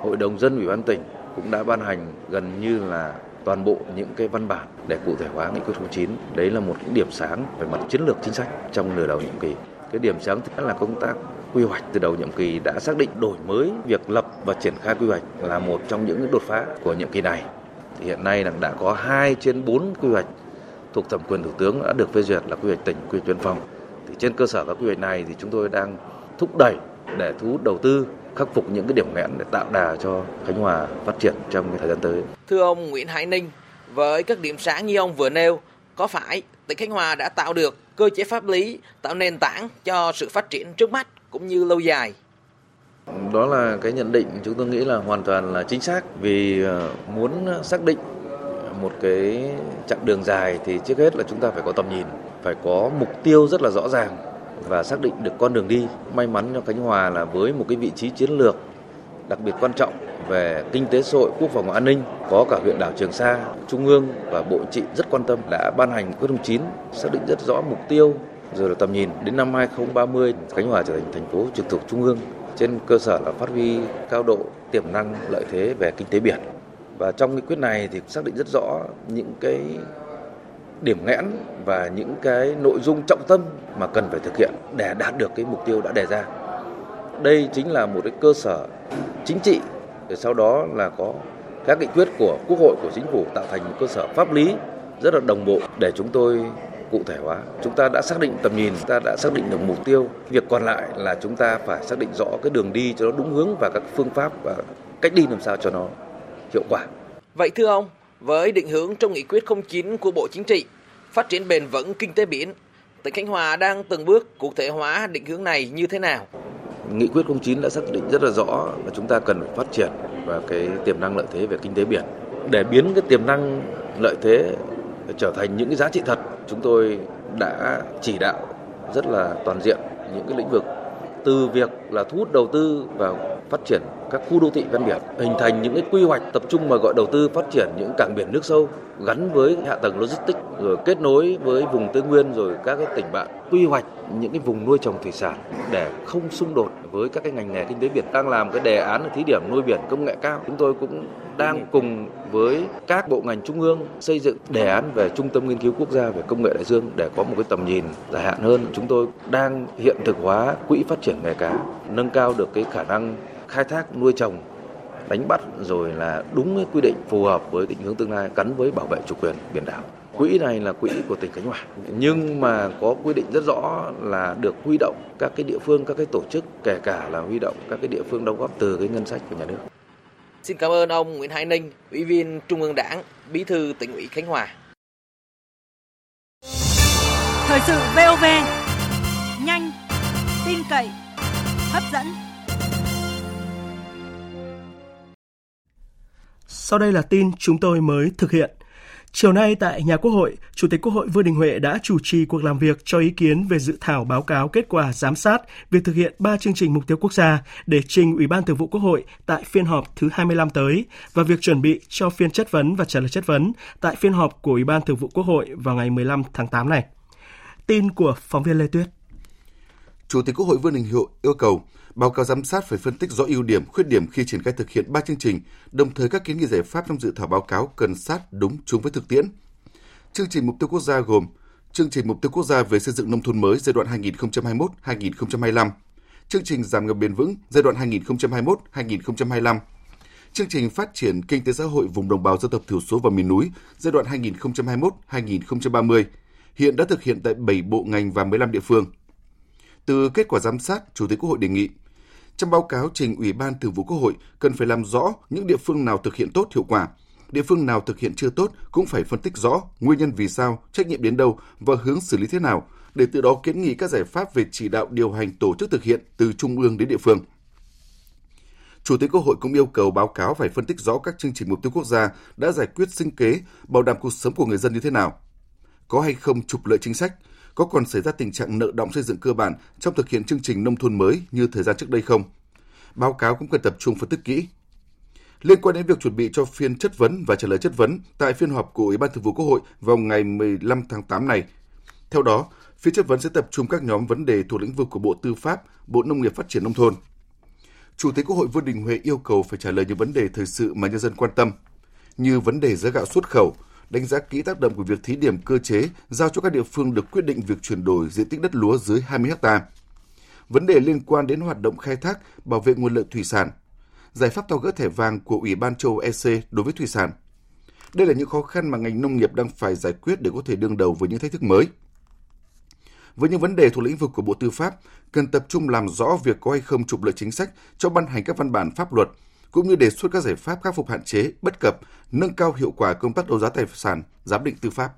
Hội đồng dân ủy ban tỉnh cũng đã ban hành gần như là toàn bộ những cái văn bản để cụ thể hóa nghị quyết không chín. Đấy là một cái điểm sáng về mặt chiến lược chính sách trong nửa đầu nhiệm kỳ. Cái điểm sáng thứ nhất là công tác quy hoạch từ đầu nhiệm kỳ đã xác định đổi mới việc lập và triển khai quy hoạch là một trong những đột phá của nhiệm kỳ này. Thì hiện nay là đã có hai trên bốn quy hoạch thuộc thẩm quyền Thủ tướng đã được phê duyệt là quy hoạch tỉnh, quy hoạch tuyến phòng. Thì trên cơ sở các quy hoạch này thì chúng tôi đang thúc đẩy để thu hút đầu tư, khắc phục những cái điểm nghẽn để tạo đà cho Khánh Hòa phát triển trong cái thời gian tới. Thưa ông Nguyễn Hải Ninh, với các điểm sáng như ông vừa nêu, có phải tỉnh Khánh Hòa đã tạo được cơ chế pháp lý tạo nền tảng cho sự phát triển trước mắt cũng như lâu dài? Đó là cái nhận định chúng tôi nghĩ là hoàn toàn là chính xác, vì muốn xác định một cái chặng đường dài thì trước hết là chúng ta phải có tầm nhìn, phải có mục tiêu rất là rõ ràng và xác định được con đường đi. May mắn cho Khánh Hòa là với một cái vị trí chiến lược đặc biệt quan trọng về kinh tế xã hội, quốc phòng và an ninh, có cả huyện đảo Trường Sa, Trung ương và Bộ Chính trị rất quan tâm đã ban hành quyết định chín, xác định rất rõ mục tiêu rồi là tầm nhìn đến năm hai không ba mươi Khánh Hòa trở thành thành phố trực thuộc Trung ương trên cơ sở là phát huy cao độ tiềm năng lợi thế về kinh tế biển. Và trong nghị quyết này thì xác định rất rõ những cái điểm nghẽn và những cái nội dung trọng tâm mà cần phải thực hiện để đạt được cái mục tiêu đã đề ra. Đây chính là một cái cơ sở chính trị, rồi sau đó là có các nghị quyết của Quốc hội, của Chính phủ tạo thành một cơ sở pháp lý rất là đồng bộ để chúng tôi cụ thể hóa. Chúng ta đã xác định tầm nhìn, chúng ta đã xác định được mục tiêu. Việc còn lại là chúng ta phải xác định rõ cái đường đi cho nó đúng hướng và các phương pháp và cách đi làm sao cho nó hiệu quả. Vậy thưa ông, với định hướng trong nghị quyết không chín của Bộ Chính trị, phát triển bền vững kinh tế biển, tỉnh Khánh Hòa đang từng bước cụ thể hóa định hướng này như thế nào? Nghị quyết không chín đã xác định rất là rõ là chúng ta cần phải phát triển và cái tiềm năng lợi thế về kinh tế biển. Để biến cái tiềm năng lợi thế trở thành những cái giá trị thật, chúng tôi đã chỉ đạo rất là toàn diện những cái lĩnh vực từ việc là thu hút đầu tư vào phát triển các khu đô thị ven biển, hình thành những cái quy hoạch tập trung mà gọi đầu tư phát triển những cảng biển nước sâu gắn với hạ tầng logistics, rồi kết nối với vùng Tây Nguyên, rồi các cái tỉnh bạn, quy hoạch những cái vùng nuôi trồng thủy sản để không xung đột với các cái ngành nghề kinh tế biển. Đang làm cái đề án là thí điểm nuôi biển công nghệ cao. Chúng tôi cũng đang cùng với các bộ ngành trung ương xây dựng đề án về trung tâm nghiên cứu quốc gia về công nghệ đại dương để có một cái tầm nhìn dài hạn hơn. Chúng tôi đang hiện thực hóa quỹ phát triển nghề cá, nâng cao được cái khả năng khai thác, nuôi trồng, đánh bắt rồi là đúng cái quy định phù hợp với định hướng tương lai gắn với bảo vệ chủ quyền biển đảo. Quỹ này là quỹ của tỉnh Khánh Hòa, nhưng mà có quy định rất rõ là được huy động các cái địa phương, các cái tổ chức, kể cả là huy động các cái địa phương đóng góp từ cái ngân sách của nhà nước. Xin cảm ơn ông Nguyễn Hải Ninh, Ủy viên Trung ương Đảng, Bí thư Tỉnh ủy Khánh Hòa. Thời sự vê o vê, nhanh, tin cậy, hấp dẫn. Sau đây là tin chúng tôi mới thực hiện. Chiều nay tại Nhà Quốc hội, Chủ tịch Quốc hội Vương Đình Huệ đã chủ trì cuộc làm việc cho ý kiến về dự thảo báo cáo kết quả giám sát việc thực hiện ba chương trình mục tiêu quốc gia để trình Ủy ban Thường vụ Quốc hội tại phiên họp thứ hai mươi lăm tới và việc chuẩn bị cho phiên chất vấn và trả lời chất vấn tại phiên họp của Ủy ban Thường vụ Quốc hội vào ngày mười lăm tháng tám này. Tin của phóng viên Lê Tuyết. Chủ tịch Quốc hội Vương Đình Huệ yêu cầu báo cáo giám sát phải phân tích rõ ưu điểm, khuyết điểm khi triển khai thực hiện ba chương trình, đồng thời các kiến nghị giải pháp trong dự thảo báo cáo cần sát đúng chúng với thực tiễn. Chương trình mục tiêu quốc gia gồm chương trình mục tiêu quốc gia về xây dựng nông thôn mới giai đoạn hai nghìn không trăm hai mươi mốt đến hai nghìn không trăm hai mươi lăm, chương trình giảm nghèo bền vững giai đoạn hai nghìn không trăm hai mươi mốt đến hai nghìn không trăm hai mươi lăm, chương trình phát triển kinh tế xã hội vùng đồng bào dân tộc thiểu số và miền núi giai đoạn hai nghìn không trăm hai mươi mốt đến hai nghìn không trăm ba mươi, hiện đã thực hiện tại bảy bộ ngành và mười lăm địa phương. Từ kết quả giám sát, Chủ tịch Quốc hội đề nghị trong báo cáo trình Ủy ban Thường vụ Quốc hội cần phải làm rõ những địa phương nào thực hiện tốt hiệu quả, địa phương nào thực hiện chưa tốt cũng phải phân tích rõ nguyên nhân vì sao, trách nhiệm đến đâu và hướng xử lý thế nào để từ đó kiến nghị các giải pháp về chỉ đạo điều hành tổ chức thực hiện từ trung ương đến địa phương. Chủ tịch Quốc hội cũng yêu cầu báo cáo phải phân tích rõ các chương trình mục tiêu quốc gia đã giải quyết sinh kế, bảo đảm cuộc sống của người dân như thế nào. Có hay không trục lợi chính sách? Có còn xảy ra tình trạng nợ đọng xây dựng cơ bản trong thực hiện chương trình nông thôn mới như thời gian trước đây không? Báo cáo cũng cần tập trung phân tích kỹ. Liên quan đến việc chuẩn bị cho phiên chất vấn và trả lời chất vấn tại phiên họp của Ủy ban Thường vụ Quốc hội vào ngày mười lăm tháng tám này. Theo đó, phiên chất vấn sẽ tập trung các nhóm vấn đề thuộc lĩnh vực của Bộ Tư pháp, Bộ Nông nghiệp Phát triển Nông thôn. Chủ tịch Quốc hội Vương Đình Huệ yêu cầu phải trả lời những vấn đề thời sự mà nhân dân quan tâm, như vấn đề giá gạo xuất khẩu, đánh giá kỹ tác động của việc thí điểm cơ chế giao cho các địa phương được quyết định việc chuyển đổi diện tích đất lúa dưới hai mươi héc ta, vấn đề liên quan đến hoạt động khai thác, bảo vệ nguồn lợi thủy sản, giải pháp tháo gỡ thẻ vàng của Ủy ban châu Âu E C đối với thủy sản. Đây là những khó khăn mà ngành nông nghiệp đang phải giải quyết để có thể đương đầu với những thách thức mới. Với những vấn đề thuộc lĩnh vực của Bộ Tư pháp, cần tập trung làm rõ việc có hay không trục lợi chính sách cho ban hành các văn bản pháp luật, cũng như đề xuất các giải pháp khắc phục hạn chế, bất cập, nâng cao hiệu quả công tác đấu giá tài sản, giám định tư pháp.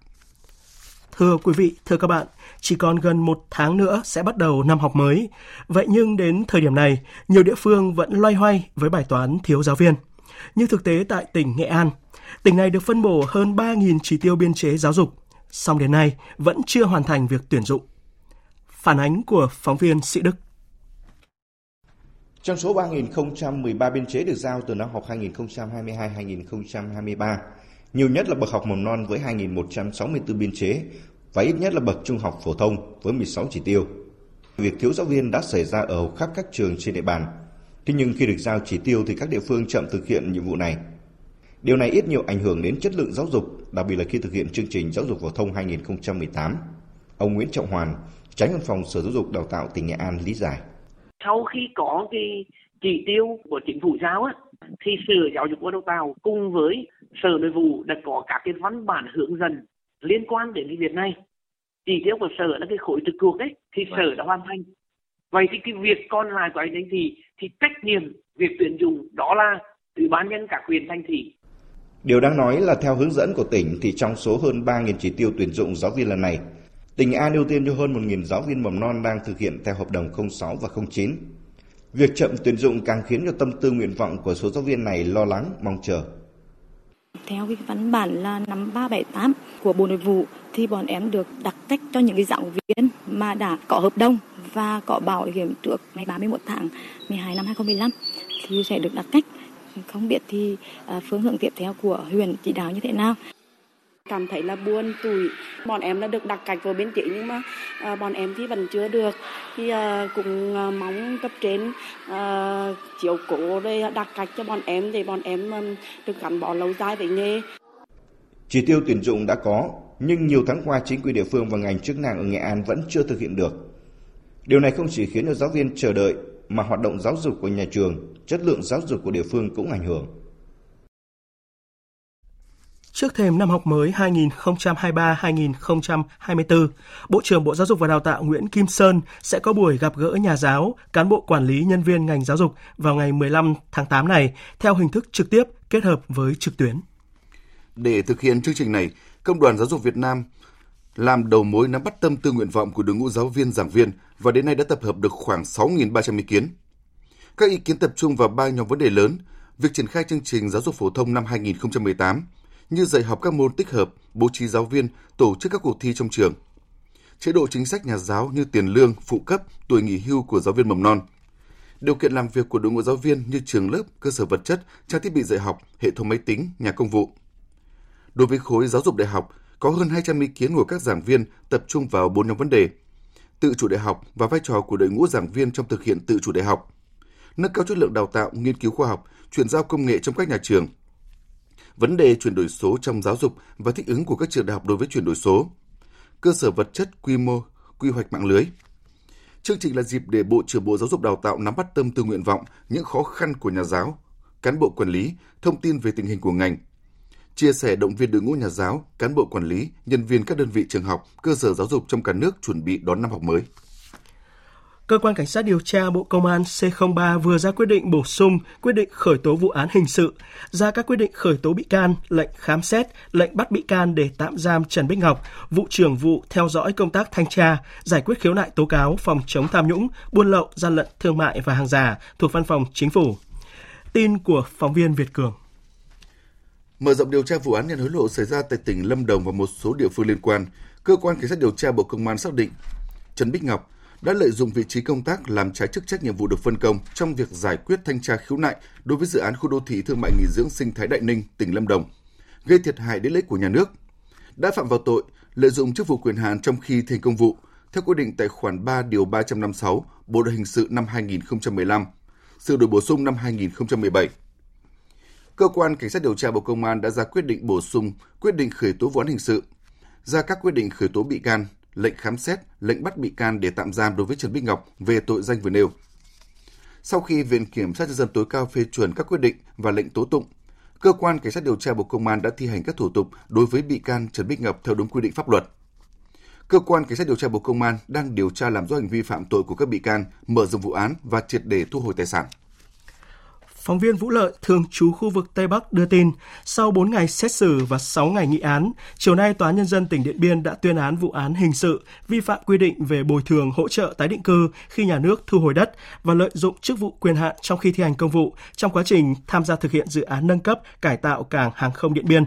Thưa quý vị, thưa các bạn, chỉ còn gần một tháng nữa sẽ bắt đầu năm học mới. Vậy nhưng đến thời điểm này, nhiều địa phương vẫn loay hoay với bài toán thiếu giáo viên. Như thực tế tại tỉnh Nghệ An, tỉnh này được phân bổ hơn ba nghìn chỉ tiêu biên chế giáo dục, song đến nay vẫn chưa hoàn thành việc tuyển dụng. Phản ánh của phóng viên Sĩ Đức. Trong số ba nghìn không trăm mười ba biên chế được giao từ năm học hai nghìn không trăm hai mươi hai đến hai nghìn không trăm hai mươi ba, nhiều nhất là bậc học mầm non với hai nghìn một trăm sáu mươi tư biên chế và ít nhất là bậc trung học phổ thông với mười sáu chỉ tiêu. Việc thiếu giáo viên đã xảy ra ở hầu khắp các trường trên địa bàn. Thế nhưng khi được giao chỉ tiêu thì các địa phương chậm thực hiện nhiệm vụ này. Điều này ít nhiều ảnh hưởng đến chất lượng giáo dục, đặc biệt là khi thực hiện chương trình giáo dục phổ thông hai nghìn không trăm mười tám. Ông Nguyễn Trọng Hoàn, Chánh Văn phòng Sở Giáo dục Đào tạo tỉnh Nghệ An lý giải. Sau khi có cái chỉ tiêu của chính phủ giao á, thì Sở Giáo dục và Đào tạo cùng với Sở Nội vụ đã có các cái văn bản hướng dẫn liên quan đến cái việc này. Chỉ tiêu của Sở là cái khối trực thuộc đấy, thì Sở đã hoàn thành. Vậy thì cái việc còn lại của anh ấy thì, thì trách nhiệm việc tuyển dụng đó là Ủy ban nhân các huyện thành thị. Điều đáng nói là theo hướng dẫn của tỉnh thì trong số hơn ba nghìn chỉ tiêu tuyển dụng giáo viên lần này, tỉnh An ưu tiên cho hơn một nghìn giáo viên mầm non đang thực hiện theo hợp đồng không sáu và không chín. Việc chậm tuyển dụng càng khiến cho tâm tư nguyện vọng của số giáo viên này lo lắng, mong chờ. Theo cái văn bản là năm ba bảy tám của Bộ Nội vụ thì bọn em được đặc cách cho những cái giáo viên mà đã có hợp đồng và có bảo hiểm trước ngày ba mươi mốt tháng mười hai năm hai nghìn không trăm mười lăm thì sẽ được đặt cách. Không biết thì phương hướng tiếp theo của huyện chỉ đạo như thế nào. Cảm thấy là buồn tủi, bọn em đã được đặt cách vào biên chế nhưng mà à, bọn em thì vẫn chưa được, thì à, cũng à, mong cấp trên à, chiếu cố đây đặt cách cho bọn em để bọn em à, được gắn bó lâu dài với nghề. Chỉ tiêu tuyển dụng đã có nhưng nhiều tháng qua chính quyền địa phương và ngành chức năng ở Nghệ An vẫn chưa thực hiện được. Điều này không chỉ khiến cho giáo viên chờ đợi mà hoạt động giáo dục của nhà trường, chất lượng giáo dục của địa phương cũng ảnh hưởng. Trước thềm năm học mới hai nghìn không trăm hai mươi ba hai nghìn không trăm hai mươi tư, Bộ trưởng Bộ Giáo dục và Đào tạo Nguyễn Kim Sơn sẽ có buổi gặp gỡ nhà giáo, cán bộ quản lý nhân viên ngành giáo dục vào ngày mười lăm tháng tám này theo hình thức trực tiếp kết hợp với trực tuyến. Để thực hiện chương trình này, Công đoàn Giáo dục Việt Nam làm đầu mối nắm bắt tâm tư nguyện vọng của đội ngũ giáo viên giảng viên và đến nay đã tập hợp được khoảng sáu nghìn ba trăm ý kiến. Các ý kiến tập trung vào ba nhóm vấn đề lớn: việc triển khai chương trình giáo dục phổ thông năm hai nghìn không trăm mười tám, như dạy học các môn tích hợp, bố trí giáo viên, tổ chức các cuộc thi trong trường, chế độ chính sách nhà giáo như tiền lương, phụ cấp, tuổi nghỉ hưu của giáo viên mầm non, điều kiện làm việc của đội ngũ giáo viên như trường lớp, cơ sở vật chất, trang thiết bị dạy học, hệ thống máy tính, nhà công vụ. Đối với khối giáo dục đại học, có hơn hai trăm ý kiến của các giảng viên tập trung vào bốn nhóm vấn đề: tự chủ đại học và vai trò của đội ngũ giảng viên trong thực hiện tự chủ đại học, nâng cao chất lượng đào tạo, nghiên cứu khoa học, chuyển giao công nghệ trong các nhà trường, vấn đề chuyển đổi số trong giáo dục và thích ứng của các trường đại học đối với chuyển đổi số, cơ sở vật chất, quy mô, quy hoạch mạng lưới. Chương trình là dịp để Bộ trưởng Bộ Giáo dục Đào tạo nắm bắt tâm tư nguyện vọng, những khó khăn của nhà giáo, cán bộ quản lý, thông tin về tình hình của ngành, chia sẻ động viên đội ngũ nhà giáo, cán bộ quản lý, nhân viên các đơn vị trường học, cơ sở giáo dục trong cả nước chuẩn bị đón năm học mới. Cơ quan Cảnh sát điều tra Bộ Công an C không ba vừa ra quyết định bổ sung quyết định khởi tố vụ án hình sự, ra các quyết định khởi tố bị can, lệnh khám xét, lệnh bắt bị can để tạm giam Trần Bích Ngọc, vụ trưởng vụ theo dõi công tác thanh tra, giải quyết khiếu nại tố cáo phòng chống tham nhũng, buôn lậu, gian lận thương mại và hàng giả thuộc Văn phòng Chính phủ. Tin của phóng viên Việt Cường. Mở rộng điều tra vụ án nhận hối lộ xảy ra tại tỉnh Lâm Đồng và một số địa phương liên quan, Cơ quan Cảnh sát điều tra Bộ Công an xác định Trần Bích Ngọc đã lợi dụng vị trí công tác làm trái chức trách nhiệm vụ được phân công trong việc giải quyết thanh tra khiếu nại đối với dự án khu đô thị thương mại nghỉ dưỡng sinh thái Đại Ninh, tỉnh Lâm Đồng, gây thiệt hại đến lợi ích của nhà nước, đã phạm vào tội lợi dụng chức vụ quyền hạn trong khi thi hành công vụ theo quy định tại khoản ba điều ba trăm năm mươi sáu Bộ luật hình sự năm hai nghìn không trăm mười lăm, sửa đổi bổ sung năm hai nghìn không trăm mười bảy. Cơ quan Cảnh sát điều tra Bộ Công an đã ra quyết định bổ sung quyết định khởi tố vụ án hình sự, ra các quyết định khởi tố bị can, lệnh khám xét, lệnh bắt bị can để tạm giam đối với Trần Bích Ngọc về tội danh vừa nêu. Sau khi Viện Kiểm sát Nhân dân tối cao phê chuẩn các quyết định và lệnh tố tụng, Cơ quan Cảnh sát điều tra Bộ Công an đã thi hành các thủ tục đối với bị can Trần Bích Ngọc theo đúng quy định pháp luật. Cơ quan Cảnh sát điều tra Bộ Công an đang điều tra làm rõ hành vi phạm tội của các bị can, mở rộng vụ án và triệt để thu hồi tài sản. Phóng viên Vũ Lợi, thường trú khu vực Tây Bắc đưa tin, sau bốn ngày xét xử và sáu ngày nghị án, chiều nay Tòa án Nhân dân tỉnh Điện Biên đã tuyên án vụ án hình sự vi phạm quy định về bồi thường hỗ trợ tái định cư khi nhà nước thu hồi đất và lợi dụng chức vụ quyền hạn trong khi thi hành công vụ trong quá trình tham gia thực hiện dự án nâng cấp cải tạo cảng hàng không Điện Biên.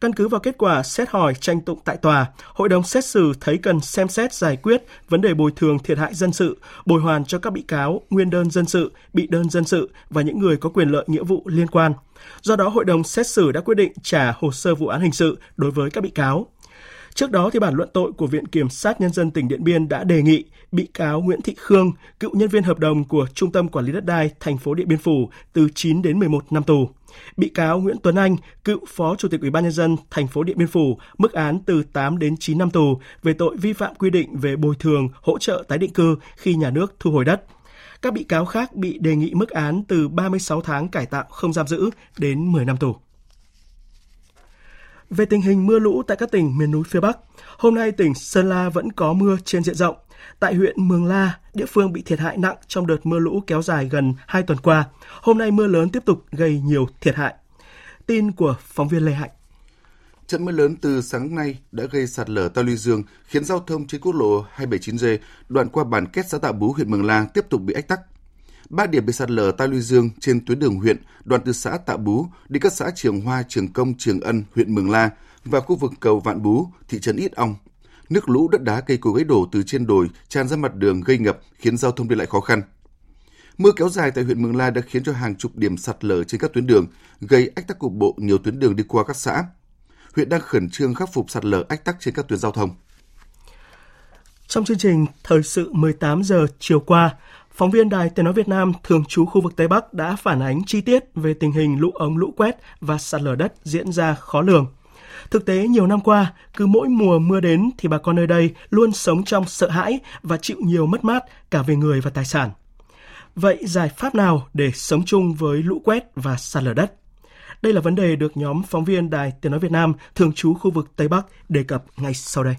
Căn cứ vào kết quả xét hỏi tranh tụng tại tòa, Hội đồng xét xử thấy cần xem xét giải quyết vấn đề bồi thường thiệt hại dân sự, bồi hoàn cho các bị cáo nguyên đơn dân sự, bị đơn dân sự và những người có quyền lợi nghĩa vụ liên quan. Do đó, Hội đồng xét xử đã quyết định trả hồ sơ vụ án hình sự đối với các bị cáo. Trước đó, thì bản luận tội của Viện Kiểm sát Nhân dân tỉnh Điện Biên đã đề nghị bị cáo Nguyễn Thị Khương, cựu nhân viên hợp đồng của Trung tâm Quản lý đất đai thành phố Điện Biên Phủ, từ chín đến mười một năm tù. Bị cáo Nguyễn Tuấn Anh, cựu Phó Chủ tịch Ủy ban Nhân dân thành phố Điện Biên Phủ, mức án từ tám đến chín năm tù về tội vi phạm quy định về bồi thường, hỗ trợ tái định cư khi nhà nước thu hồi đất. Các bị cáo khác bị đề nghị mức án từ ba mươi sáu tháng cải tạo không giam giữ đến mười năm tù. Về tình hình mưa lũ tại các tỉnh miền núi phía Bắc, hôm nay tỉnh Sơn La vẫn có mưa trên diện rộng. Tại huyện Mường La, địa phương bị thiệt hại nặng trong đợt mưa lũ kéo dài gần hai tuần qua. Hôm nay mưa lớn tiếp tục gây nhiều thiệt hại. Tin của phóng viên Lê Hạnh. Trận mưa lớn từ sáng nay đã gây sạt lở ta luy dương, khiến giao thông trên quốc lộ hai bảy chín G đoạn qua bản Két xã Tạ Bú, huyện Mường La tiếp tục bị ách tắc. Ba điểm bị sạt lở ta luy dương trên tuyến đường huyện, đoạn từ xã Tạ Bú đi các xã Trường Hoa, Trường Công, Trường Ân, huyện Mường La và khu vực cầu Vạn Bú, thị trấn Ít Ong. nước lũ, đất đá, cây cối gãy đổ từ trên đồi tràn ra mặt đường gây ngập khiến giao thông đi lại khó khăn. Mưa kéo dài tại huyện Mường La đã khiến cho hàng chục điểm sạt lở trên các tuyến đường, gây ách tắc cục bộ nhiều tuyến đường đi qua các xã. Huyện đang khẩn trương khắc phục sạt lở ách tắc trên các tuyến giao thông. Trong chương trình Thời sự mười tám giờ chiều qua, phóng viên Đài Tiếng nói Việt Nam thường trú khu vực Tây Bắc đã phản ánh chi tiết về tình hình lũ ống, lũ quét và sạt lở đất diễn ra khó lường. Thực tế nhiều năm qua, cứ mỗi mùa mưa đến thì bà con nơi đây luôn sống trong sợ hãi và chịu nhiều mất mát cả về người và tài sản. Vậy giải pháp nào để sống chung với lũ quét và sạt lở đất? Đây là vấn đề được nhóm phóng viên Đài Tiếng nói Việt Nam thường trú khu vực Tây Bắc đề cập ngay sau đây.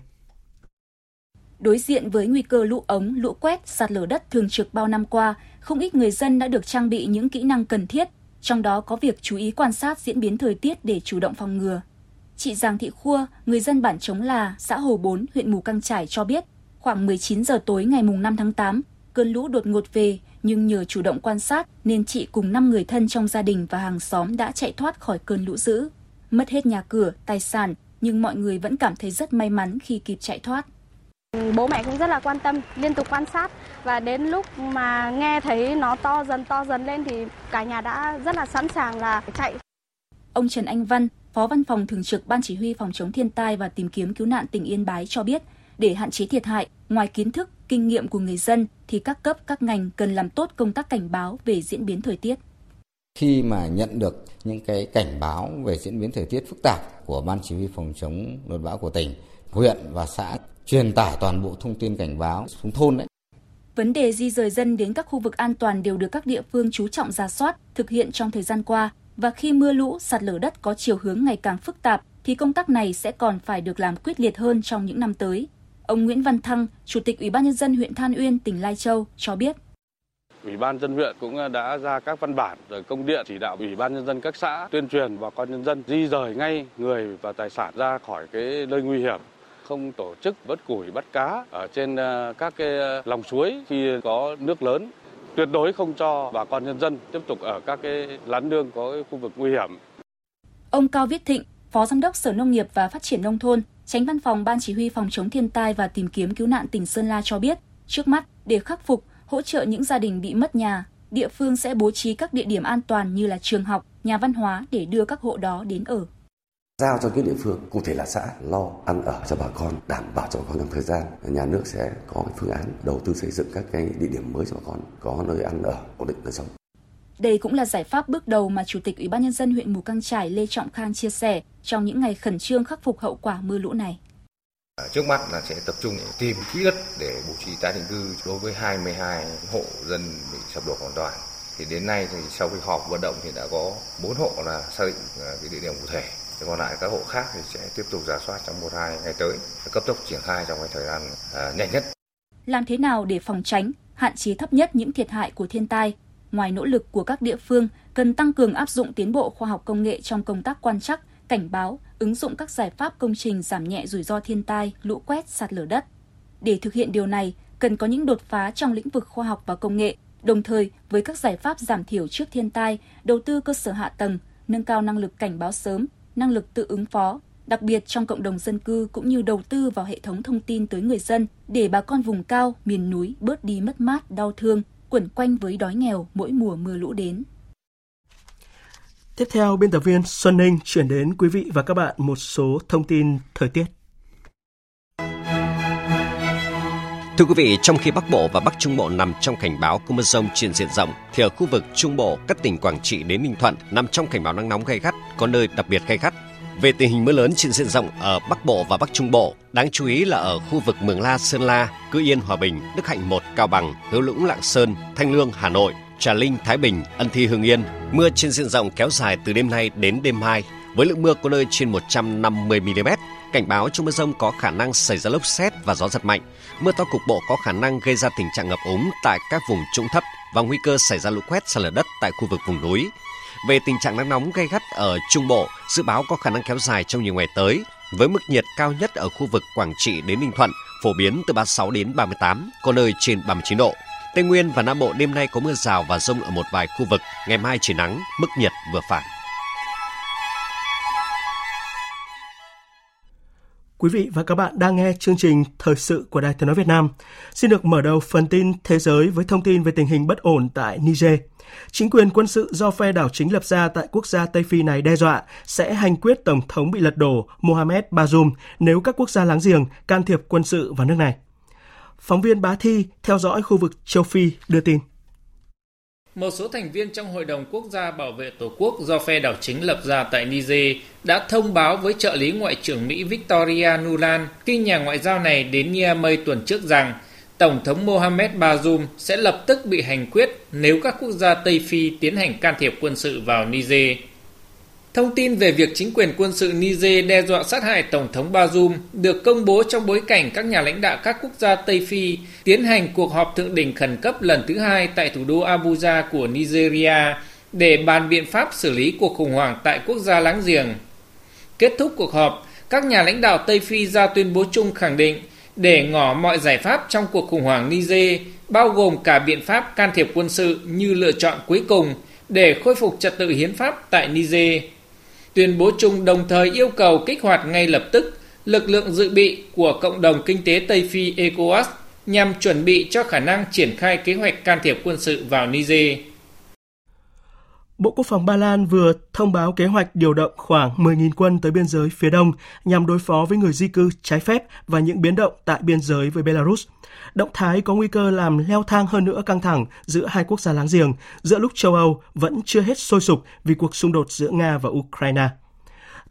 Đối diện với nguy cơ lũ ống, lũ quét, sạt lở đất thường trực bao năm qua, không ít người dân đã được trang bị những kỹ năng cần thiết, trong đó có việc chú ý quan sát diễn biến thời tiết để chủ động phòng ngừa. Chị Giàng Thị Khua, người dân bản Chống Là, xã Hồ Bốn, huyện Mù Căng Chải cho biết, khoảng mười chín giờ tối ngày năm tháng tám, cơn lũ đột ngột về, nhưng nhờ chủ động quan sát nên chị cùng năm người thân trong gia đình và hàng xóm đã chạy thoát khỏi cơn lũ dữ. Mất hết nhà cửa, tài sản, nhưng mọi người vẫn cảm thấy rất may mắn khi kịp chạy thoát. Bố mẹ cũng rất là quan tâm, liên tục quan sát và đến lúc mà nghe thấy nó to dần to dần lên thì cả nhà đã rất là sẵn sàng là chạy. Ông Trần Anh Văn, Phó Văn phòng Thường trực Ban Chỉ huy Phòng chống thiên tai và tìm kiếm cứu nạn tỉnh Yên Bái cho biết, để hạn chế thiệt hại, ngoài kiến thức, kinh nghiệm của người dân thì các cấp, các ngành cần làm tốt công tác cảnh báo về diễn biến thời tiết. Khi mà nhận được những cái cảnh báo về diễn biến thời tiết phức tạp của Ban Chỉ huy Phòng chống đột bão của tỉnh, huyện và xã truyền tải toàn bộ thông tin cảnh báo xuống thôn đấy. Vấn đề di dời dân đến các khu vực an toàn đều được các địa phương chú trọng rà soát, thực hiện trong thời gian qua, và khi mưa lũ, sạt lở đất có chiều hướng ngày càng phức tạp thì công tác này sẽ còn phải được làm quyết liệt hơn trong những năm tới. Ông Nguyễn Văn Thăng, Chủ tịch Ủy ban nhân dân huyện Than Uyên, tỉnh Lai Châu cho biết. Ủy ban dân huyện cũng đã ra các văn bản rồi công điện chỉ đạo Ủy ban nhân dân các xã tuyên truyền bà con nhân dân di dời ngay người và tài sản ra khỏi cái nơi nguy hiểm, không tổ chức vớt củi bắt cá ở trên các cái lòng suối khi có nước lớn, tuyệt đối không cho bà con nhân dân tiếp tục ở các cái lán nương có khu vực nguy hiểm. Ông Cao Viết Thịnh, Phó Giám đốc Sở Nông nghiệp và Phát triển Nông thôn, Chánh Văn phòng Ban Chỉ huy Phòng chống thiên tai và tìm kiếm cứu nạn tỉnh Sơn La cho biết, trước mắt để khắc phục, hỗ trợ những gia đình bị mất nhà, địa phương sẽ bố trí các địa điểm an toàn như là trường học, nhà văn hóa để đưa các hộ đó đến ở. Giao cho các địa phương, cụ thể là xã, lo ăn ở cho bà con, đảm bảo cho bà con trong thời gian. Nhà nước sẽ có phương án đầu tư xây dựng các cái địa điểm mới cho bà con có nơi ăn ở, ổn định đời sống. Đây cũng là giải pháp bước đầu mà Chủ tịch Ủy ban nhân dân huyện Mù Căng Chải Lê Trọng Khang chia sẻ trong những ngày khẩn trương khắc phục hậu quả mưa lũ này. Trước mắt là sẽ tập trung tìm quỹ đất để bố trí tái định cư đối với hai mươi hai hộ dân bị sập đổ hoàn toàn. Thì đến nay thì sau khi họp vận động thì đã có bốn hộ là xác định cái địa điểm cụ thể. Còn lại các hộ khác thì sẽ tiếp tục rà soát trong một hai ngày tới, cấp tốc triển khai trong cái thời gian à, nhanh nhất. Làm thế nào để phòng tránh, hạn chế thấp nhất những thiệt hại của thiên tai? Ngoài nỗ lực của các địa phương, cần tăng cường áp dụng tiến bộ khoa học công nghệ trong công tác quan trắc, cảnh báo, ứng dụng các giải pháp công trình giảm nhẹ rủi ro thiên tai, lũ quét, sạt lở đất. Để thực hiện điều này, cần có những đột phá trong lĩnh vực khoa học và công nghệ, đồng thời với các giải pháp giảm thiểu trước thiên tai, đầu tư cơ sở hạ tầng, nâng cao năng lực cảnh báo sớm, năng lực tự ứng phó, đặc biệt trong cộng đồng dân cư cũng như đầu tư vào hệ thống thông tin tới người dân để bà con vùng cao, miền núi bớt đi mất mát, đau thương, quẩn quanh với đói nghèo mỗi mùa mưa lũ đến. Tiếp theo, biên tập viên Xuân Ninh chuyển đến quý vị và các bạn một số thông tin thời tiết. Thưa quý vị, trong khi Bắc Bộ và Bắc Trung Bộ nằm trong cảnh báo cơn mưa rông trên diện rộng, thì ở khu vực Trung Bộ, các tỉnh Quảng Trị đến Ninh Thuận nằm trong cảnh báo nắng nóng gay gắt, có nơi đặc biệt gay gắt. Về tình hình mưa lớn trên diện rộng ở Bắc Bộ và Bắc Trung Bộ, đáng chú ý là ở khu vực Mường La, Sơn La, Cư Yên, Hòa Bình, Đức Hạnh một, Cao Bằng, Hữu Lũng, Lạng Sơn, Thanh Lương, Hà Nội, Trà Linh, Thái Bình, Ân Thi, Hưng Yên. Mưa trên diện rộng kéo dài từ đêm nay đến đêm mai, với lượng mưa có nơi trên một trăm năm mươi mi-li-mét. Cảnh báo trong mưa rông có khả năng xảy ra lốc sét và gió giật mạnh. Mưa to cục bộ có khả năng gây ra tình trạng ngập úng tại các vùng trũng thấp và nguy cơ xảy ra lũ quét, sạt lở đất tại khu vực vùng núi. Về tình trạng nắng nóng gay gắt ở Trung Bộ, dự báo có khả năng kéo dài trong nhiều ngày tới, với mức nhiệt cao nhất ở khu vực Quảng Trị đến Ninh Thuận phổ biến từ ba mươi sáu đến ba mươi tám, có nơi trên ba mươi chín độ. Tây Nguyên và Nam Bộ đêm nay có mưa rào và rông ở một vài khu vực, ngày mai trời nắng, mức nhiệt vừa phải. Quý vị và các bạn đang nghe chương trình Thời sự của Đài Tiếng nói Việt Nam. Xin được mở đầu phần tin thế giới với thông tin về tình hình bất ổn tại Niger. Chính quyền quân sự do phe đảo chính lập ra tại quốc gia Tây Phi này đe dọa sẽ hành quyết tổng thống bị lật đổ Mohamed Bazoum nếu các quốc gia láng giềng can thiệp quân sự vào nước này. Phóng viên Bá Thi theo dõi khu vực châu Phi đưa tin. Một số thành viên trong Hội đồng Quốc gia Bảo vệ Tổ quốc do phe đảo chính lập ra tại Niger đã thông báo với trợ lý Ngoại trưởng Mỹ Victoria Nuland khi nhà ngoại giao này đến Niamey tuần trước rằng Tổng thống Mohamed Bazoum sẽ lập tức bị hành quyết nếu các quốc gia Tây Phi tiến hành can thiệp quân sự vào Niger. Thông tin về việc chính quyền quân sự Niger đe dọa sát hại Tổng thống Bazoum được công bố trong bối cảnh các nhà lãnh đạo các quốc gia Tây Phi tiến hành cuộc họp thượng đỉnh khẩn cấp lần thứ hai tại thủ đô Abuja của Nigeria để bàn biện pháp xử lý cuộc khủng hoảng tại quốc gia láng giềng. Kết thúc cuộc họp, các nhà lãnh đạo Tây Phi ra tuyên bố chung khẳng định để ngỏ mọi giải pháp trong cuộc khủng hoảng Niger, bao gồm cả biện pháp can thiệp quân sự như lựa chọn cuối cùng để khôi phục trật tự hiến pháp tại Niger. Tuyên bố chung đồng thời yêu cầu kích hoạt ngay lập tức lực lượng dự bị của Cộng đồng Kinh tế Tây Phi ECOWAS nhằm chuẩn bị cho khả năng triển khai kế hoạch can thiệp quân sự vào Niger. Bộ Quốc phòng Ba Lan vừa thông báo kế hoạch điều động khoảng mười nghìn quân tới biên giới phía đông nhằm đối phó với người di cư trái phép và những biến động tại biên giới với Belarus. Động thái có nguy cơ làm leo thang hơn nữa căng thẳng giữa hai quốc gia láng giềng, giữa lúc châu Âu vẫn chưa hết sôi sục vì cuộc xung đột giữa Nga và Ukraine.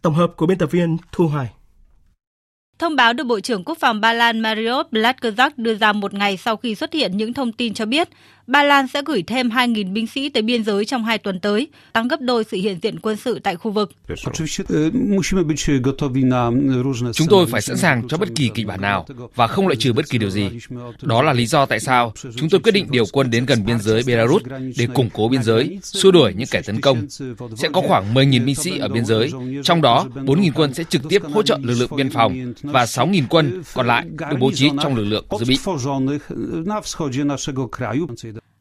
Tổng hợp của biên tập viên Thu Hoài. Thông báo được Bộ trưởng Quốc phòng Ba Lan Mario Blatkozak đưa ra một ngày sau khi xuất hiện những thông tin cho biết Ba Lan sẽ gửi thêm hai nghìn binh sĩ tới biên giới trong hai tuần tới, tăng gấp đôi sự hiện diện quân sự tại khu vực. Chúng tôi phải sẵn sàng cho bất kỳ kịch bản nào và không loại trừ bất kỳ điều gì. Đó là lý do tại sao chúng tôi quyết định điều quân đến gần biên giới Belarus để củng cố biên giới, xua đuổi những kẻ tấn công. Sẽ có khoảng mười nghìn binh sĩ ở biên giới, trong đó bốn nghìn quân sẽ trực tiếp hỗ trợ lực lượng biên phòng và sáu nghìn quân còn lại được bố trí trong lực lượng dự bị.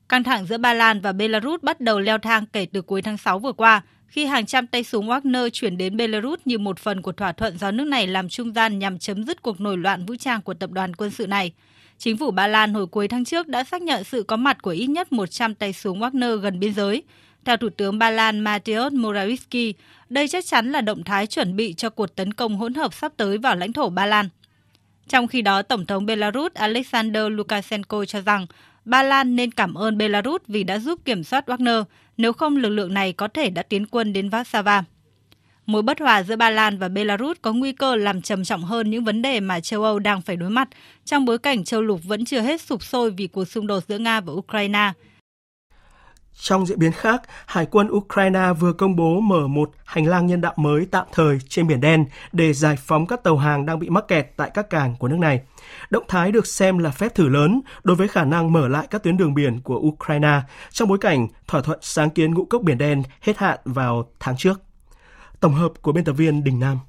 Căng thẳng giữa Ba Lan và Belarus bắt đầu leo thang kể từ cuối tháng sáu vừa qua, khi hàng trăm tay súng Wagner chuyển đến Belarus như một phần của thỏa thuận do nước này làm trung gian nhằm chấm dứt cuộc nổi loạn vũ trang của tập đoàn quân sự này. Chính phủ Ba Lan hồi cuối tháng trước đã xác nhận sự có mặt của ít nhất một trăm tay súng Wagner gần biên giới. Theo Thủ tướng Ba Lan Mateusz Morawiecki, đây chắc chắn là động thái chuẩn bị cho cuộc tấn công hỗn hợp sắp tới vào lãnh thổ Ba Lan. Trong khi đó, Tổng thống Belarus Alexander Lukashenko cho rằng Ba Lan nên cảm ơn Belarus vì đã giúp kiểm soát Wagner, nếu không lực lượng này có thể đã tiến quân đến Warsaw. Mối bất hòa giữa Ba Lan và Belarus có nguy cơ làm trầm trọng hơn những vấn đề mà châu Âu đang phải đối mặt, trong bối cảnh châu lục vẫn chưa hết sục sôi vì cuộc xung đột giữa Nga và Ukraine. Trong diễn biến khác, Hải quân Ukraine vừa công bố mở một hành lang nhân đạo mới tạm thời trên Biển Đen để giải phóng các tàu hàng đang bị mắc kẹt tại các cảng của nước này. Động thái được xem là phép thử lớn đối với khả năng mở lại các tuyến đường biển của Ukraine trong bối cảnh thỏa thuận sáng kiến ngũ cốc Biển Đen hết hạn vào tháng trước. Tổng hợp của biên tập viên Đình Nam.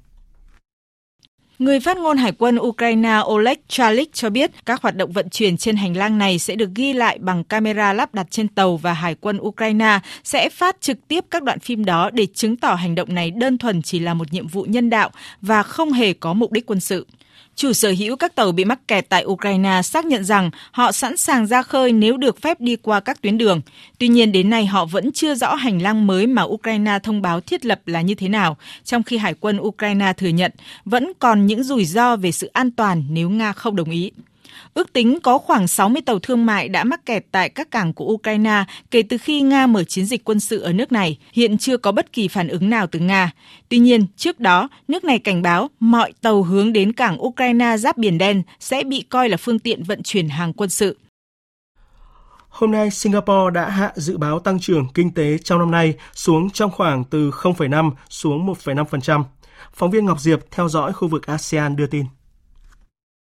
Người phát ngôn Hải quân Ukraine Oleg Chalik cho biết các hoạt động vận chuyển trên hành lang này sẽ được ghi lại bằng camera lắp đặt trên tàu và Hải quân Ukraine sẽ phát trực tiếp các đoạn phim đó để chứng tỏ hành động này đơn thuần chỉ là một nhiệm vụ nhân đạo và không hề có mục đích quân sự. Chủ sở hữu các tàu bị mắc kẹt tại Ukraine xác nhận rằng họ sẵn sàng ra khơi nếu được phép đi qua các tuyến đường. Tuy nhiên đến nay họ vẫn chưa rõ hành lang mới mà Ukraine thông báo thiết lập là như thế nào, trong khi Hải quân Ukraine thừa nhận vẫn còn những rủi ro về sự an toàn nếu Nga không đồng ý. Ước tính có khoảng sáu mươi tàu thương mại đã mắc kẹt tại các cảng của Ukraine kể từ khi Nga mở chiến dịch quân sự ở nước này, hiện chưa có bất kỳ phản ứng nào từ Nga. Tuy nhiên, trước đó, nước này cảnh báo mọi tàu hướng đến cảng Ukraine giáp Biển Đen sẽ bị coi là phương tiện vận chuyển hàng quân sự. Hôm nay, Singapore đã hạ dự báo tăng trưởng kinh tế trong năm nay xuống trong khoảng từ không phẩy năm xuống một phẩy năm phần trăm. Phóng viên Ngọc Diệp theo dõi khu vực ASEAN đưa tin.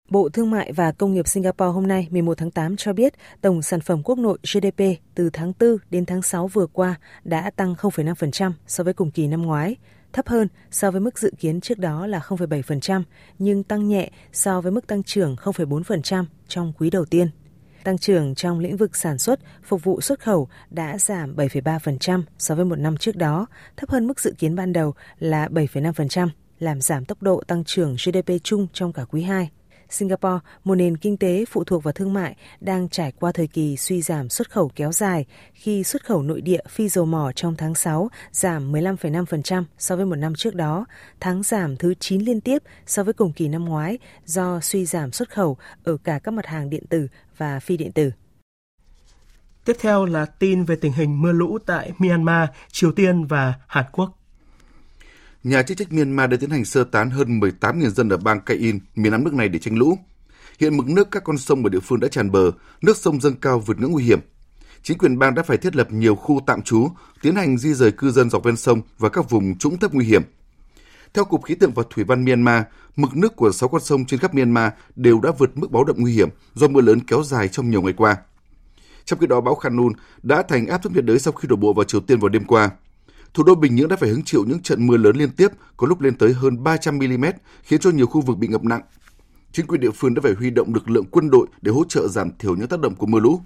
Bộ Thương mại và Công nghiệp Singapore hôm nay mười một tháng tám cho biết tổng sản phẩm quốc nội giê đê pê từ tháng tư đến tháng sáu vừa qua đã tăng không phẩy năm phần trăm so với cùng kỳ năm ngoái, thấp hơn so với mức dự kiến trước đó là không phẩy bảy phần trăm nhưng tăng nhẹ so với mức tăng trưởng không phẩy bốn phần trăm trong quý đầu tiên. Tăng trưởng trong lĩnh vực sản xuất, phục vụ xuất khẩu đã giảm bảy phẩy ba phần trăm so với một năm trước đó, thấp hơn mức dự kiến ban đầu là bảy phẩy năm phần trăm. làm giảm tốc độ tăng trưởng giê đê pê chung trong cả quý hai. Singapore, một nền kinh tế phụ thuộc vào thương mại, đang trải qua thời kỳ suy giảm xuất khẩu kéo dài khi xuất khẩu nội địa phi dầu mỏ trong tháng sáu giảm mười lăm phẩy năm phần trăm so với một năm trước đó, tháng giảm thứ chín liên tiếp so với cùng kỳ năm ngoái do suy giảm xuất khẩu ở cả các mặt hàng điện tử và phi điện tử. Tiếp theo là tin về tình hình mưa lũ tại Myanmar, Triều Tiên và Hàn Quốc. Nhà chức trách Myanmar đã tiến hành sơ tán hơn mười tám nghìn dân ở bang Kain, miền nam nước này để tránh lũ. Hiện mực nước các con sông ở địa phương đã tràn bờ, nước sông dâng cao vượt ngưỡng nguy hiểm. Chính quyền bang đã phải thiết lập nhiều khu tạm trú, tiến hành di rời cư dân dọc ven sông và các vùng trũng thấp nguy hiểm. Theo Cục Khí tượng và Thủy văn Myanmar, mực nước của sáu con sông trên khắp Myanmar đều đã vượt mức báo động nguy hiểm do mưa lớn kéo dài trong nhiều ngày qua. Trong khi đó, bão Khanun đã thành áp thấp nhiệt đới sau khi đổ bộ vào Triều Tiên vào đêm qua. Thủ đô Bình Nhưỡng đã phải hứng chịu những trận mưa lớn liên tiếp, có lúc lên tới hơn ba trăm mi-li-mét, khiến cho nhiều khu vực bị ngập nặng. Chính quyền địa phương đã phải huy động lực lượng quân đội để hỗ trợ giảm thiểu những tác động của mưa lũ.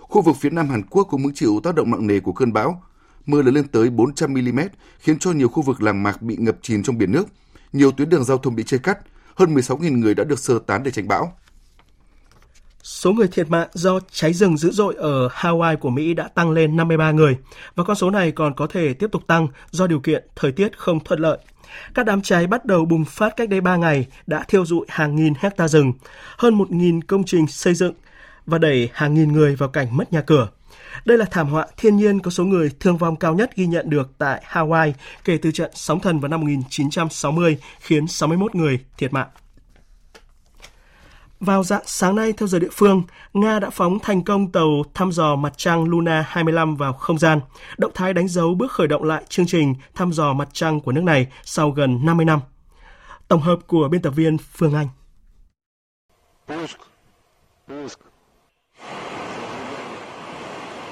Khu vực phía nam Hàn Quốc cũng hứng chịu tác động nặng nề của cơn bão. Mưa lớn lên tới bốn trăm mi-li-mét, khiến cho nhiều khu vực làng mạc bị ngập chìm trong biển nước. Nhiều tuyến đường giao thông bị chia cắt, hơn mười sáu nghìn người đã được sơ tán để tránh bão. Số người thiệt mạng do cháy rừng dữ dội ở Hawaii của Mỹ đã tăng lên năm mươi ba người, và con số này còn có thể tiếp tục tăng do điều kiện thời tiết không thuận lợi. Các đám cháy bắt đầu bùng phát cách đây ba ngày đã thiêu rụi hàng nghìn hecta rừng, hơn một nghìn công trình xây dựng và đẩy hàng nghìn người vào cảnh mất nhà cửa. Đây là thảm họa thiên nhiên có số người thương vong cao nhất ghi nhận được tại Hawaii kể từ trận sóng thần vào năm một chín sáu mươi khiến sáu mươi mốt người thiệt mạng. Vào dạng sáng nay, theo giờ địa phương, Nga đã phóng thành công tàu thăm dò mặt trăng Luna hai mươi lăm vào không gian, động thái đánh dấu bước khởi động lại chương trình thăm dò mặt trăng của nước này sau gần năm mươi năm. Tổng hợp của biên tập viên Phương Anh.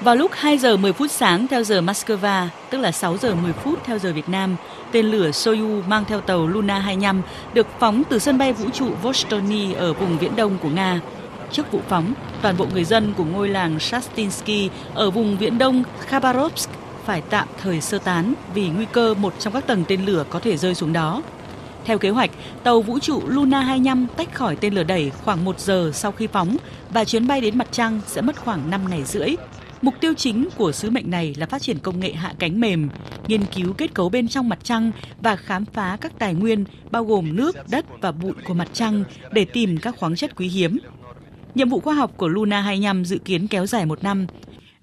Vào lúc hai giờ mười phút sáng theo giờ Moscow, tức là sáu giờ mười phút theo giờ Việt Nam, tên lửa Soyuz mang theo tàu Luna hai mươi lăm được phóng từ sân bay vũ trụ Vostochny ở vùng viễn đông của Nga. Trước vụ phóng, toàn bộ người dân của ngôi làng Shastinsky ở vùng viễn đông Khabarovsk phải tạm thời sơ tán vì nguy cơ một trong các tầng tên lửa có thể rơi xuống đó. Theo kế hoạch, tàu vũ trụ Luna hai mươi lăm tách khỏi tên lửa đẩy khoảng một giờ sau khi phóng và chuyến bay đến mặt trăng sẽ mất khoảng năm ngày rưỡi. Mục tiêu chính của sứ mệnh này là phát triển công nghệ hạ cánh mềm, nghiên cứu kết cấu bên trong mặt trăng và khám phá các tài nguyên bao gồm nước, đất và bụi của mặt trăng để tìm các khoáng chất quý hiếm. Nhiệm vụ khoa học của Luna hai mươi lăm dự kiến kéo dài một năm.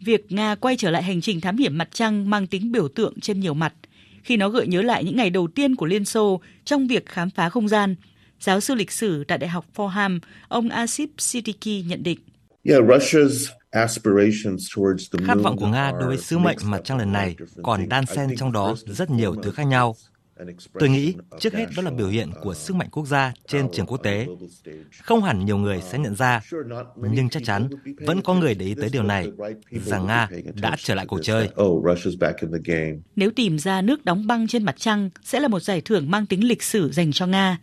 Việc Nga quay trở lại hành trình thám hiểm mặt trăng mang tính biểu tượng trên nhiều mặt, khi nó gợi nhớ lại những ngày đầu tiên của Liên Xô trong việc khám phá không gian. Giáo sư lịch sử tại Đại học Fordham, ông Asif Siddiqui nhận định. Yeah, Russia's... Khát vọng của Nga đối với sứ mệnh mặt trăng lần này còn đan xen trong đó rất nhiều thứ khác nhau. Tôi nghĩ trước hết đó là biểu hiện của sức mạnh quốc gia trên trường quốc tế. Không hẳn nhiều người sẽ nhận ra, nhưng chắc chắn vẫn có người để ý tới điều này, rằng Nga đã trở lại cuộc chơi. Nếu tìm ra nước đóng băng trên mặt trăng sẽ là một giải thưởng mang tính lịch sử dành cho Nga.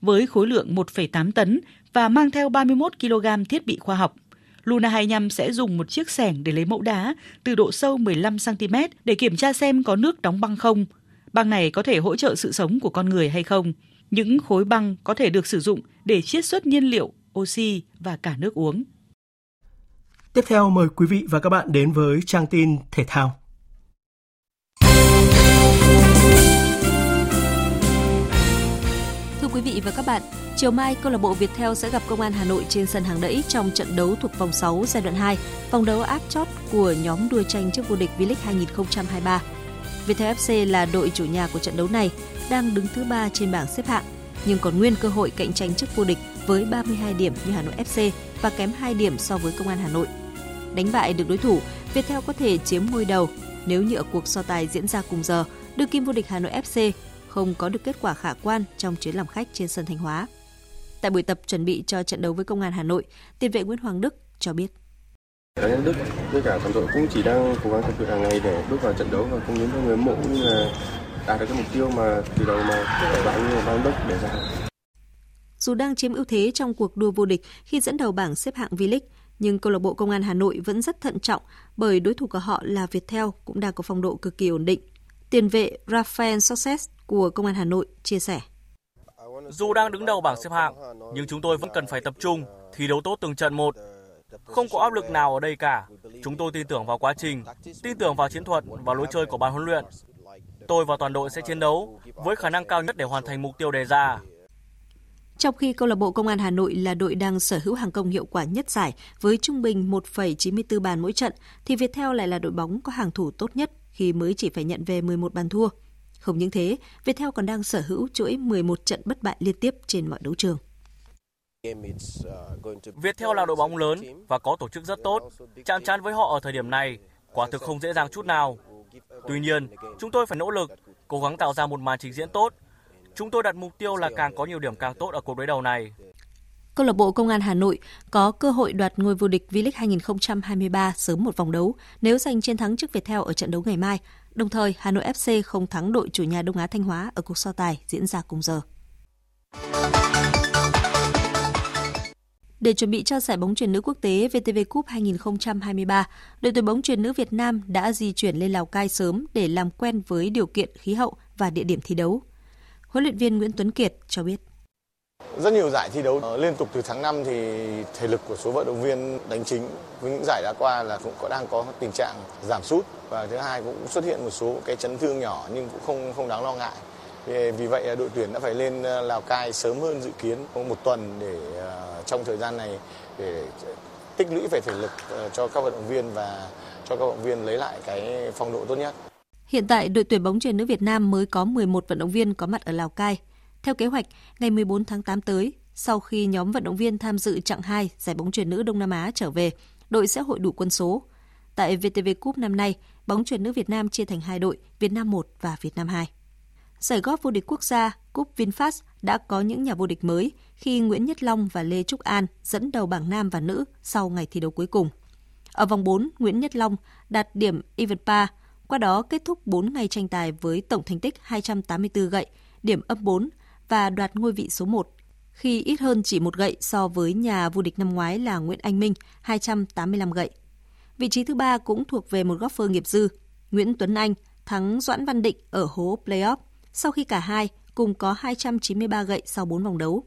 Với khối lượng một phẩy tám tấn và mang theo ba mươi mốt ki-lô-gam thiết bị khoa học, Luna hai mươi lăm sẽ dùng một chiếc xẻng để lấy mẫu đá từ độ sâu mười lăm xăng-ti-mét để kiểm tra xem có nước đóng băng không. Băng này có thể hỗ trợ sự sống của con người hay không. Những khối băng có thể được sử dụng để chiết xuất nhiên liệu, oxy và cả nước uống. Tiếp theo mời quý vị và các bạn đến với trang tin thể thao. Thưa quý vị và các bạn, chiều mai, câu lạc bộ Viettel sẽ gặp Công an Hà Nội trên sân Hàng Đẫy trong trận đấu thuộc vòng sáu giai đoạn hai, vòng đấu áp chót của nhóm đua tranh chức vô địch V-League hai không hai ba. Viettel ép xê là đội chủ nhà của trận đấu này, đang đứng thứ ba trên bảng xếp hạng, nhưng còn nguyên cơ hội cạnh tranh chức vô địch với ba mươi hai điểm như Hà Nội ép xê và kém hai điểm so với Công an Hà Nội. Đánh bại được đối thủ, Viettel có thể chiếm ngôi đầu nếu như ở cuộc so tài diễn ra cùng giờ, đương kim vô địch Hà Nội ép xê không có được kết quả khả quan trong chuyến làm khách trên sân Thanh Hóa. Tại buổi tập chuẩn bị cho trận đấu với Công an Hà Nội, tiền vệ Nguyễn Hoàng Đức cho biết. Cá nhân Đức với cả toàn đội cũng chỉ đang cố gắng tập luyện hàng ngày để bước vào trận đấu và cống hiến cho người hâm mộ cũng như là đạt được cái mục tiêu mà từ đầu mà bạn như ban Đức đề ra. Dù đang chiếm ưu thế trong cuộc đua vô địch khi dẫn đầu bảng xếp hạng V-League, nhưng câu lạc bộ Công an Hà Nội vẫn rất thận trọng bởi đối thủ của họ là Viettel cũng đang có phong độ cực kỳ ổn định. Tiền vệ Rafael Suarez của Công an Hà Nội chia sẻ. Dù đang đứng đầu bảng xếp hạng, nhưng chúng tôi vẫn cần phải tập trung, thi đấu tốt từng trận một. Không có áp lực nào ở đây cả. Chúng tôi tin tưởng vào quá trình, tin tưởng vào chiến thuật và lối chơi của ban huấn luyện. Tôi và toàn đội sẽ chiến đấu với khả năng cao nhất để hoàn thành mục tiêu đề ra. Trong khi câu lạc bộ Công an Hà Nội là đội đang sở hữu hàng công hiệu quả nhất giải với trung bình một phẩy chín mươi tư bàn mỗi trận, thì Viettel lại là đội bóng có hàng thủ tốt nhất khi mới chỉ phải nhận về mười một bàn thua. Không những thế, Viettel còn đang sở hữu chuỗi mười một trận bất bại liên tiếp trên mọi đấu trường. Viettel là đội bóng lớn và có tổ chức rất tốt. Chạm trán với họ ở thời điểm này, quả thực không dễ dàng chút nào. Tuy nhiên, chúng tôi phải nỗ lực, cố gắng tạo ra một màn trình diễn tốt. Chúng tôi đặt mục tiêu là càng có nhiều điểm càng tốt ở cuộc đối đầu này. Câu lạc bộ Công an Hà Nội có cơ hội đoạt ngôi vô địch V-League hai không hai ba sớm một vòng đấu nếu giành chiến thắng trước Viettel ở trận đấu ngày mai. Đồng thời, Hà Nội ép xê không thắng đội chủ nhà Đông Á Thanh Hóa ở cuộc so tài diễn ra cùng giờ. Để chuẩn bị cho giải bóng chuyền nữ quốc tế vê tê vê Cup hai không hai ba, đội tuyển bóng chuyền nữ Việt Nam đã di chuyển lên Lào Cai sớm để làm quen với điều kiện khí hậu và địa điểm thi đấu. Huấn luyện viên Nguyễn Tuấn Kiệt cho biết. Rất nhiều giải thi đấu liên tục từ tháng năm thì thể lực của số vận động viên đánh chính với những giải đã qua là cũng có đang có tình trạng giảm sút và thứ hai cũng xuất hiện một số cái chấn thương nhỏ nhưng cũng không không đáng lo ngại. Vì vậy đội tuyển đã phải lên Lào Cai sớm hơn dự kiến một tuần để trong thời gian này để tích lũy về thể lực cho các vận động viên và cho các vận động viên lấy lại cái phong độ tốt nhất. Hiện tại đội tuyển bóng chuyền nữ Việt Nam mới có mười một vận động viên có mặt ở Lào Cai. Theo kế hoạch, ngày mười bốn tháng tám tới, sau khi nhóm vận động viên tham dự chặng hai giải bóng chuyền nữ Đông Nam Á trở về, đội sẽ hội đủ quân số. Tại vê tê vê Cup năm nay, bóng chuyền nữ Việt Nam chia thành hai đội, Việt Nam một và Việt Nam hai. Giải góp vô địch quốc gia Cúp VinFast đã có những nhà vô địch mới khi Nguyễn Nhất Long và Lê Trúc An dẫn đầu bảng nam và nữ sau ngày thi đấu cuối cùng. Ở vòng bốn, Nguyễn Nhất Long đạt điểm Even Pa, qua đó kết thúc bốn ngày tranh tài với tổng thành tích hai trăm tám mươi tư gậy, điểm âm bốn và đoạt ngôi vị số một, khi ít hơn chỉ một gậy so với nhà vô địch năm ngoái là Nguyễn Anh Minh, hai trăm tám mươi lăm gậy. Vị trí thứ ba cũng thuộc về một góp phơ nghiệp dư. Nguyễn Tuấn Anh thắng Doãn Văn Định ở hố playoff sau khi cả hai cùng có hai trăm chín mươi ba gậy sau bốn vòng đấu.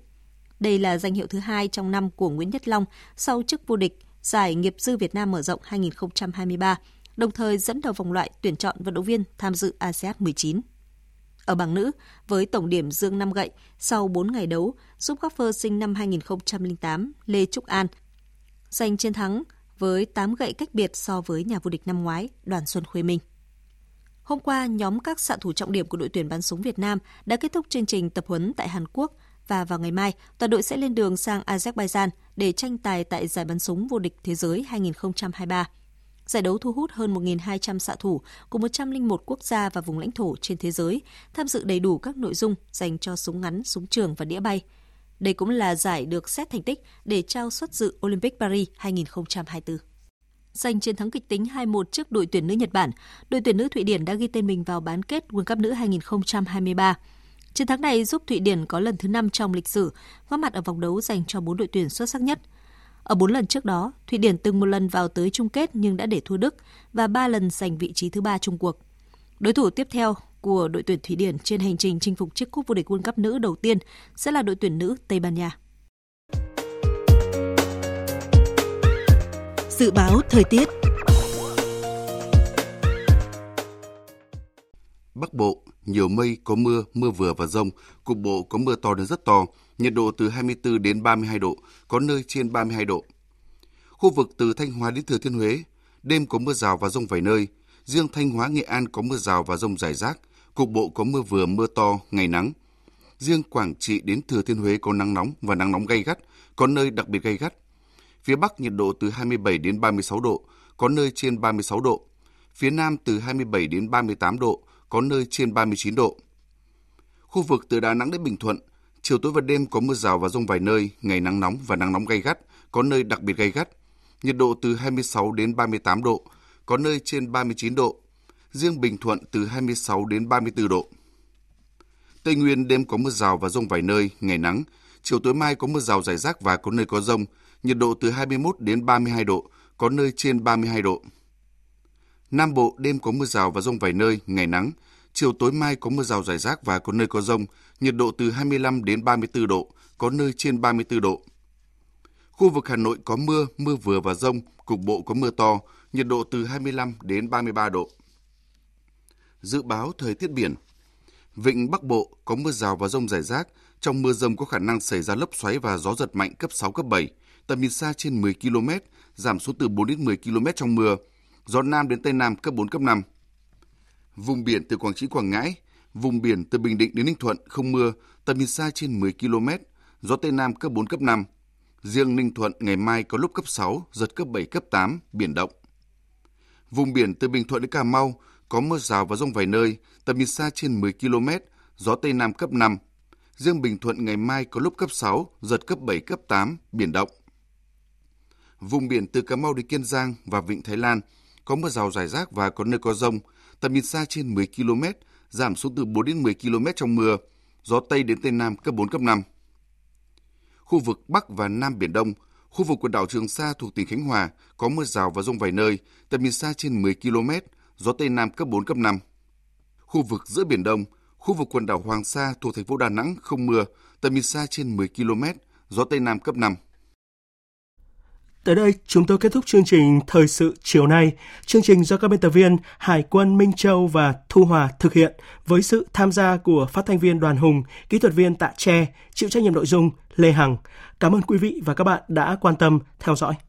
Đây là danh hiệu thứ hai trong năm của Nguyễn Nhất Long sau chức vô địch giải nghiệp dư Việt Nam mở rộng hai không hai ba, đồng thời dẫn đầu vòng loại tuyển chọn vận động viên tham dự a sê an mười chín. Ở bảng nữ, với tổng điểm dương năm gậy sau bốn ngày đấu, giúp góp phơ sinh năm hai nghìn không trăm lẻ tám Lê Trúc An giành chiến thắng với tám gậy cách biệt so với nhà vô địch năm ngoái Đoàn Xuân Khuê Minh. Hôm qua, nhóm các xạ thủ trọng điểm của đội tuyển bắn súng Việt Nam đã kết thúc chương trình tập huấn tại Hàn Quốc và vào ngày mai, toàn đội sẽ lên đường sang Azerbaijan để tranh tài tại giải bắn súng vô địch thế giới hai không hai ba. Giải đấu thu hút hơn một nghìn hai trăm xạ thủ của một trăm lẻ một quốc gia và vùng lãnh thổ trên thế giới tham dự đầy đủ các nội dung dành cho súng ngắn, súng trường và đĩa bay. Đây cũng là giải được xét thành tích để trao suất dự Olympic Paris hai không hai tư. Giành chiến thắng kịch tính hai một trước đội tuyển nữ Nhật Bản, đội tuyển nữ Thụy Điển đã ghi tên mình vào bán kết World Cup nữ hai không hai ba. Chiến thắng này giúp Thụy Điển có lần thứ năm trong lịch sử góp mặt ở vòng đấu dành cho bốn đội tuyển xuất sắc nhất. Ở bốn lần trước đó, Thụy Điển từng một lần vào tới chung kết nhưng đã để thua Đức và ba lần giành vị trí thứ ba chung cuộc. Đối thủ tiếp theo của đội tuyển Thụy Điển trên hành trình chinh phục chiếc cúp vô địch World Cup nữ đầu tiên sẽ là đội tuyển nữ Tây Ban Nha. Dự báo thời tiết. Bắc Bộ, nhiều mây, có mưa, mưa vừa và dông, cục bộ có mưa to đến rất to, nhiệt độ từ hai mươi tư đến ba mươi hai độ, có nơi trên ba mươi hai độ. Khu vực từ Thanh Hóa đến Thừa Thiên Huế, đêm có mưa rào và dông vài nơi, riêng Thanh Hóa, Nghệ An có mưa rào và dông rải rác, cục bộ có mưa vừa, mưa to, ngày nắng. Riêng Quảng Trị đến Thừa Thiên Huế có nắng nóng và nắng nóng gay gắt, có nơi đặc biệt gay gắt. Phía Bắc nhiệt độ từ hai mươi bảy đến ba mươi sáu độ, có nơi trên ba mươi sáu độ. Phía Nam từ hai mươi bảy đến ba mươi tám độ, có nơi trên ba mươi chín độ. Khu vực từ Đà Nẵng đến Bình Thuận, chiều tối và đêm có mưa rào và dông vài nơi, ngày nắng nóng và nắng nóng gay gắt, có nơi đặc biệt gay gắt. Nhiệt độ từ hai mươi sáu đến ba mươi tám độ, có nơi trên ba mươi chín độ. Riêng Bình Thuận từ hai mươi sáu đến ba mươi tư độ. Tây Nguyên đêm có mưa rào và dông vài nơi, ngày nắng. Chiều tối mai có mưa rào rải rác và có nơi có dông. Nhiệt độ từ hai mươi mốt đến ba mươi hai độ, có nơi trên ba mươi hai độ. Nam Bộ đêm có mưa rào và dông vài nơi, ngày nắng. Chiều tối mai có mưa rào rải rác và có nơi có dông, nhiệt độ từ hai mươi lăm đến ba mươi tư độ, có nơi trên ba mươi tư độ. Khu vực Hà Nội có mưa, mưa vừa và dông, cục bộ có mưa to, nhiệt độ từ hai mươi lăm đến ba mươi ba độ. Dự báo thời tiết biển. Vịnh Bắc Bộ có mưa rào và dông rải rác, trong mưa dông có khả năng xảy ra lốc xoáy và gió giật mạnh cấp sáu, cấp bảy, tầm nhìn xa trên mười ki lô mét, giảm xuống từ bốn đến mười ki lô mét trong mưa, gió Nam đến Tây Nam cấp bốn, cấp năm. Vùng biển từ Quảng Trị, Quảng Ngãi, vùng biển từ Bình Định đến Ninh Thuận không mưa, tầm nhìn xa trên mười ki lô mét, gió Tây Nam cấp bốn, cấp năm. Riêng Ninh Thuận ngày mai có lúc cấp sáu, giật cấp bảy, cấp tám, biển động. Vùng biển từ Bình Thuận đến Cà Mau có mưa rào và dông vài nơi, tầm nhìn xa trên mười ki lô mét, gió Tây Nam cấp năm. Riêng Bình Thuận ngày mai có lúc cấp sáu, giật cấp bảy, cấp tám, biển động. Vùng biển từ Cà Mau đến Kiên Giang và Vịnh Thái Lan có mưa rào rải rác và có nơi có dông, tầm nhìn xa trên mười ki lô mét, giảm xuống từ bốn đến mười ki lô mét trong mưa, gió Tây đến Tây Nam cấp bốn, cấp năm. Khu vực Bắc và Nam Biển Đông, khu vực quần đảo Trường Sa thuộc tỉnh Khánh Hòa có mưa rào và dông vài nơi, tầm nhìn xa trên mười ki lô mét, gió Tây Nam cấp bốn, cấp năm. Khu vực giữa Biển Đông, khu vực quần đảo Hoàng Sa thuộc thành phố Đà Nẵng không mưa, tầm nhìn xa trên mười ki lô mét, gió Tây Nam cấp năm. Tới đây chúng tôi kết thúc chương trình Thời sự chiều nay. Chương trình do các biên tập viên Hải Quân Minh Châu và Thu Hòa thực hiện với sự tham gia của phát thanh viên Đoàn Hùng, kỹ thuật viên Tạ Tre, chịu trách nhiệm nội dung Lê Hằng. Cảm ơn quý vị và các bạn đã quan tâm theo dõi.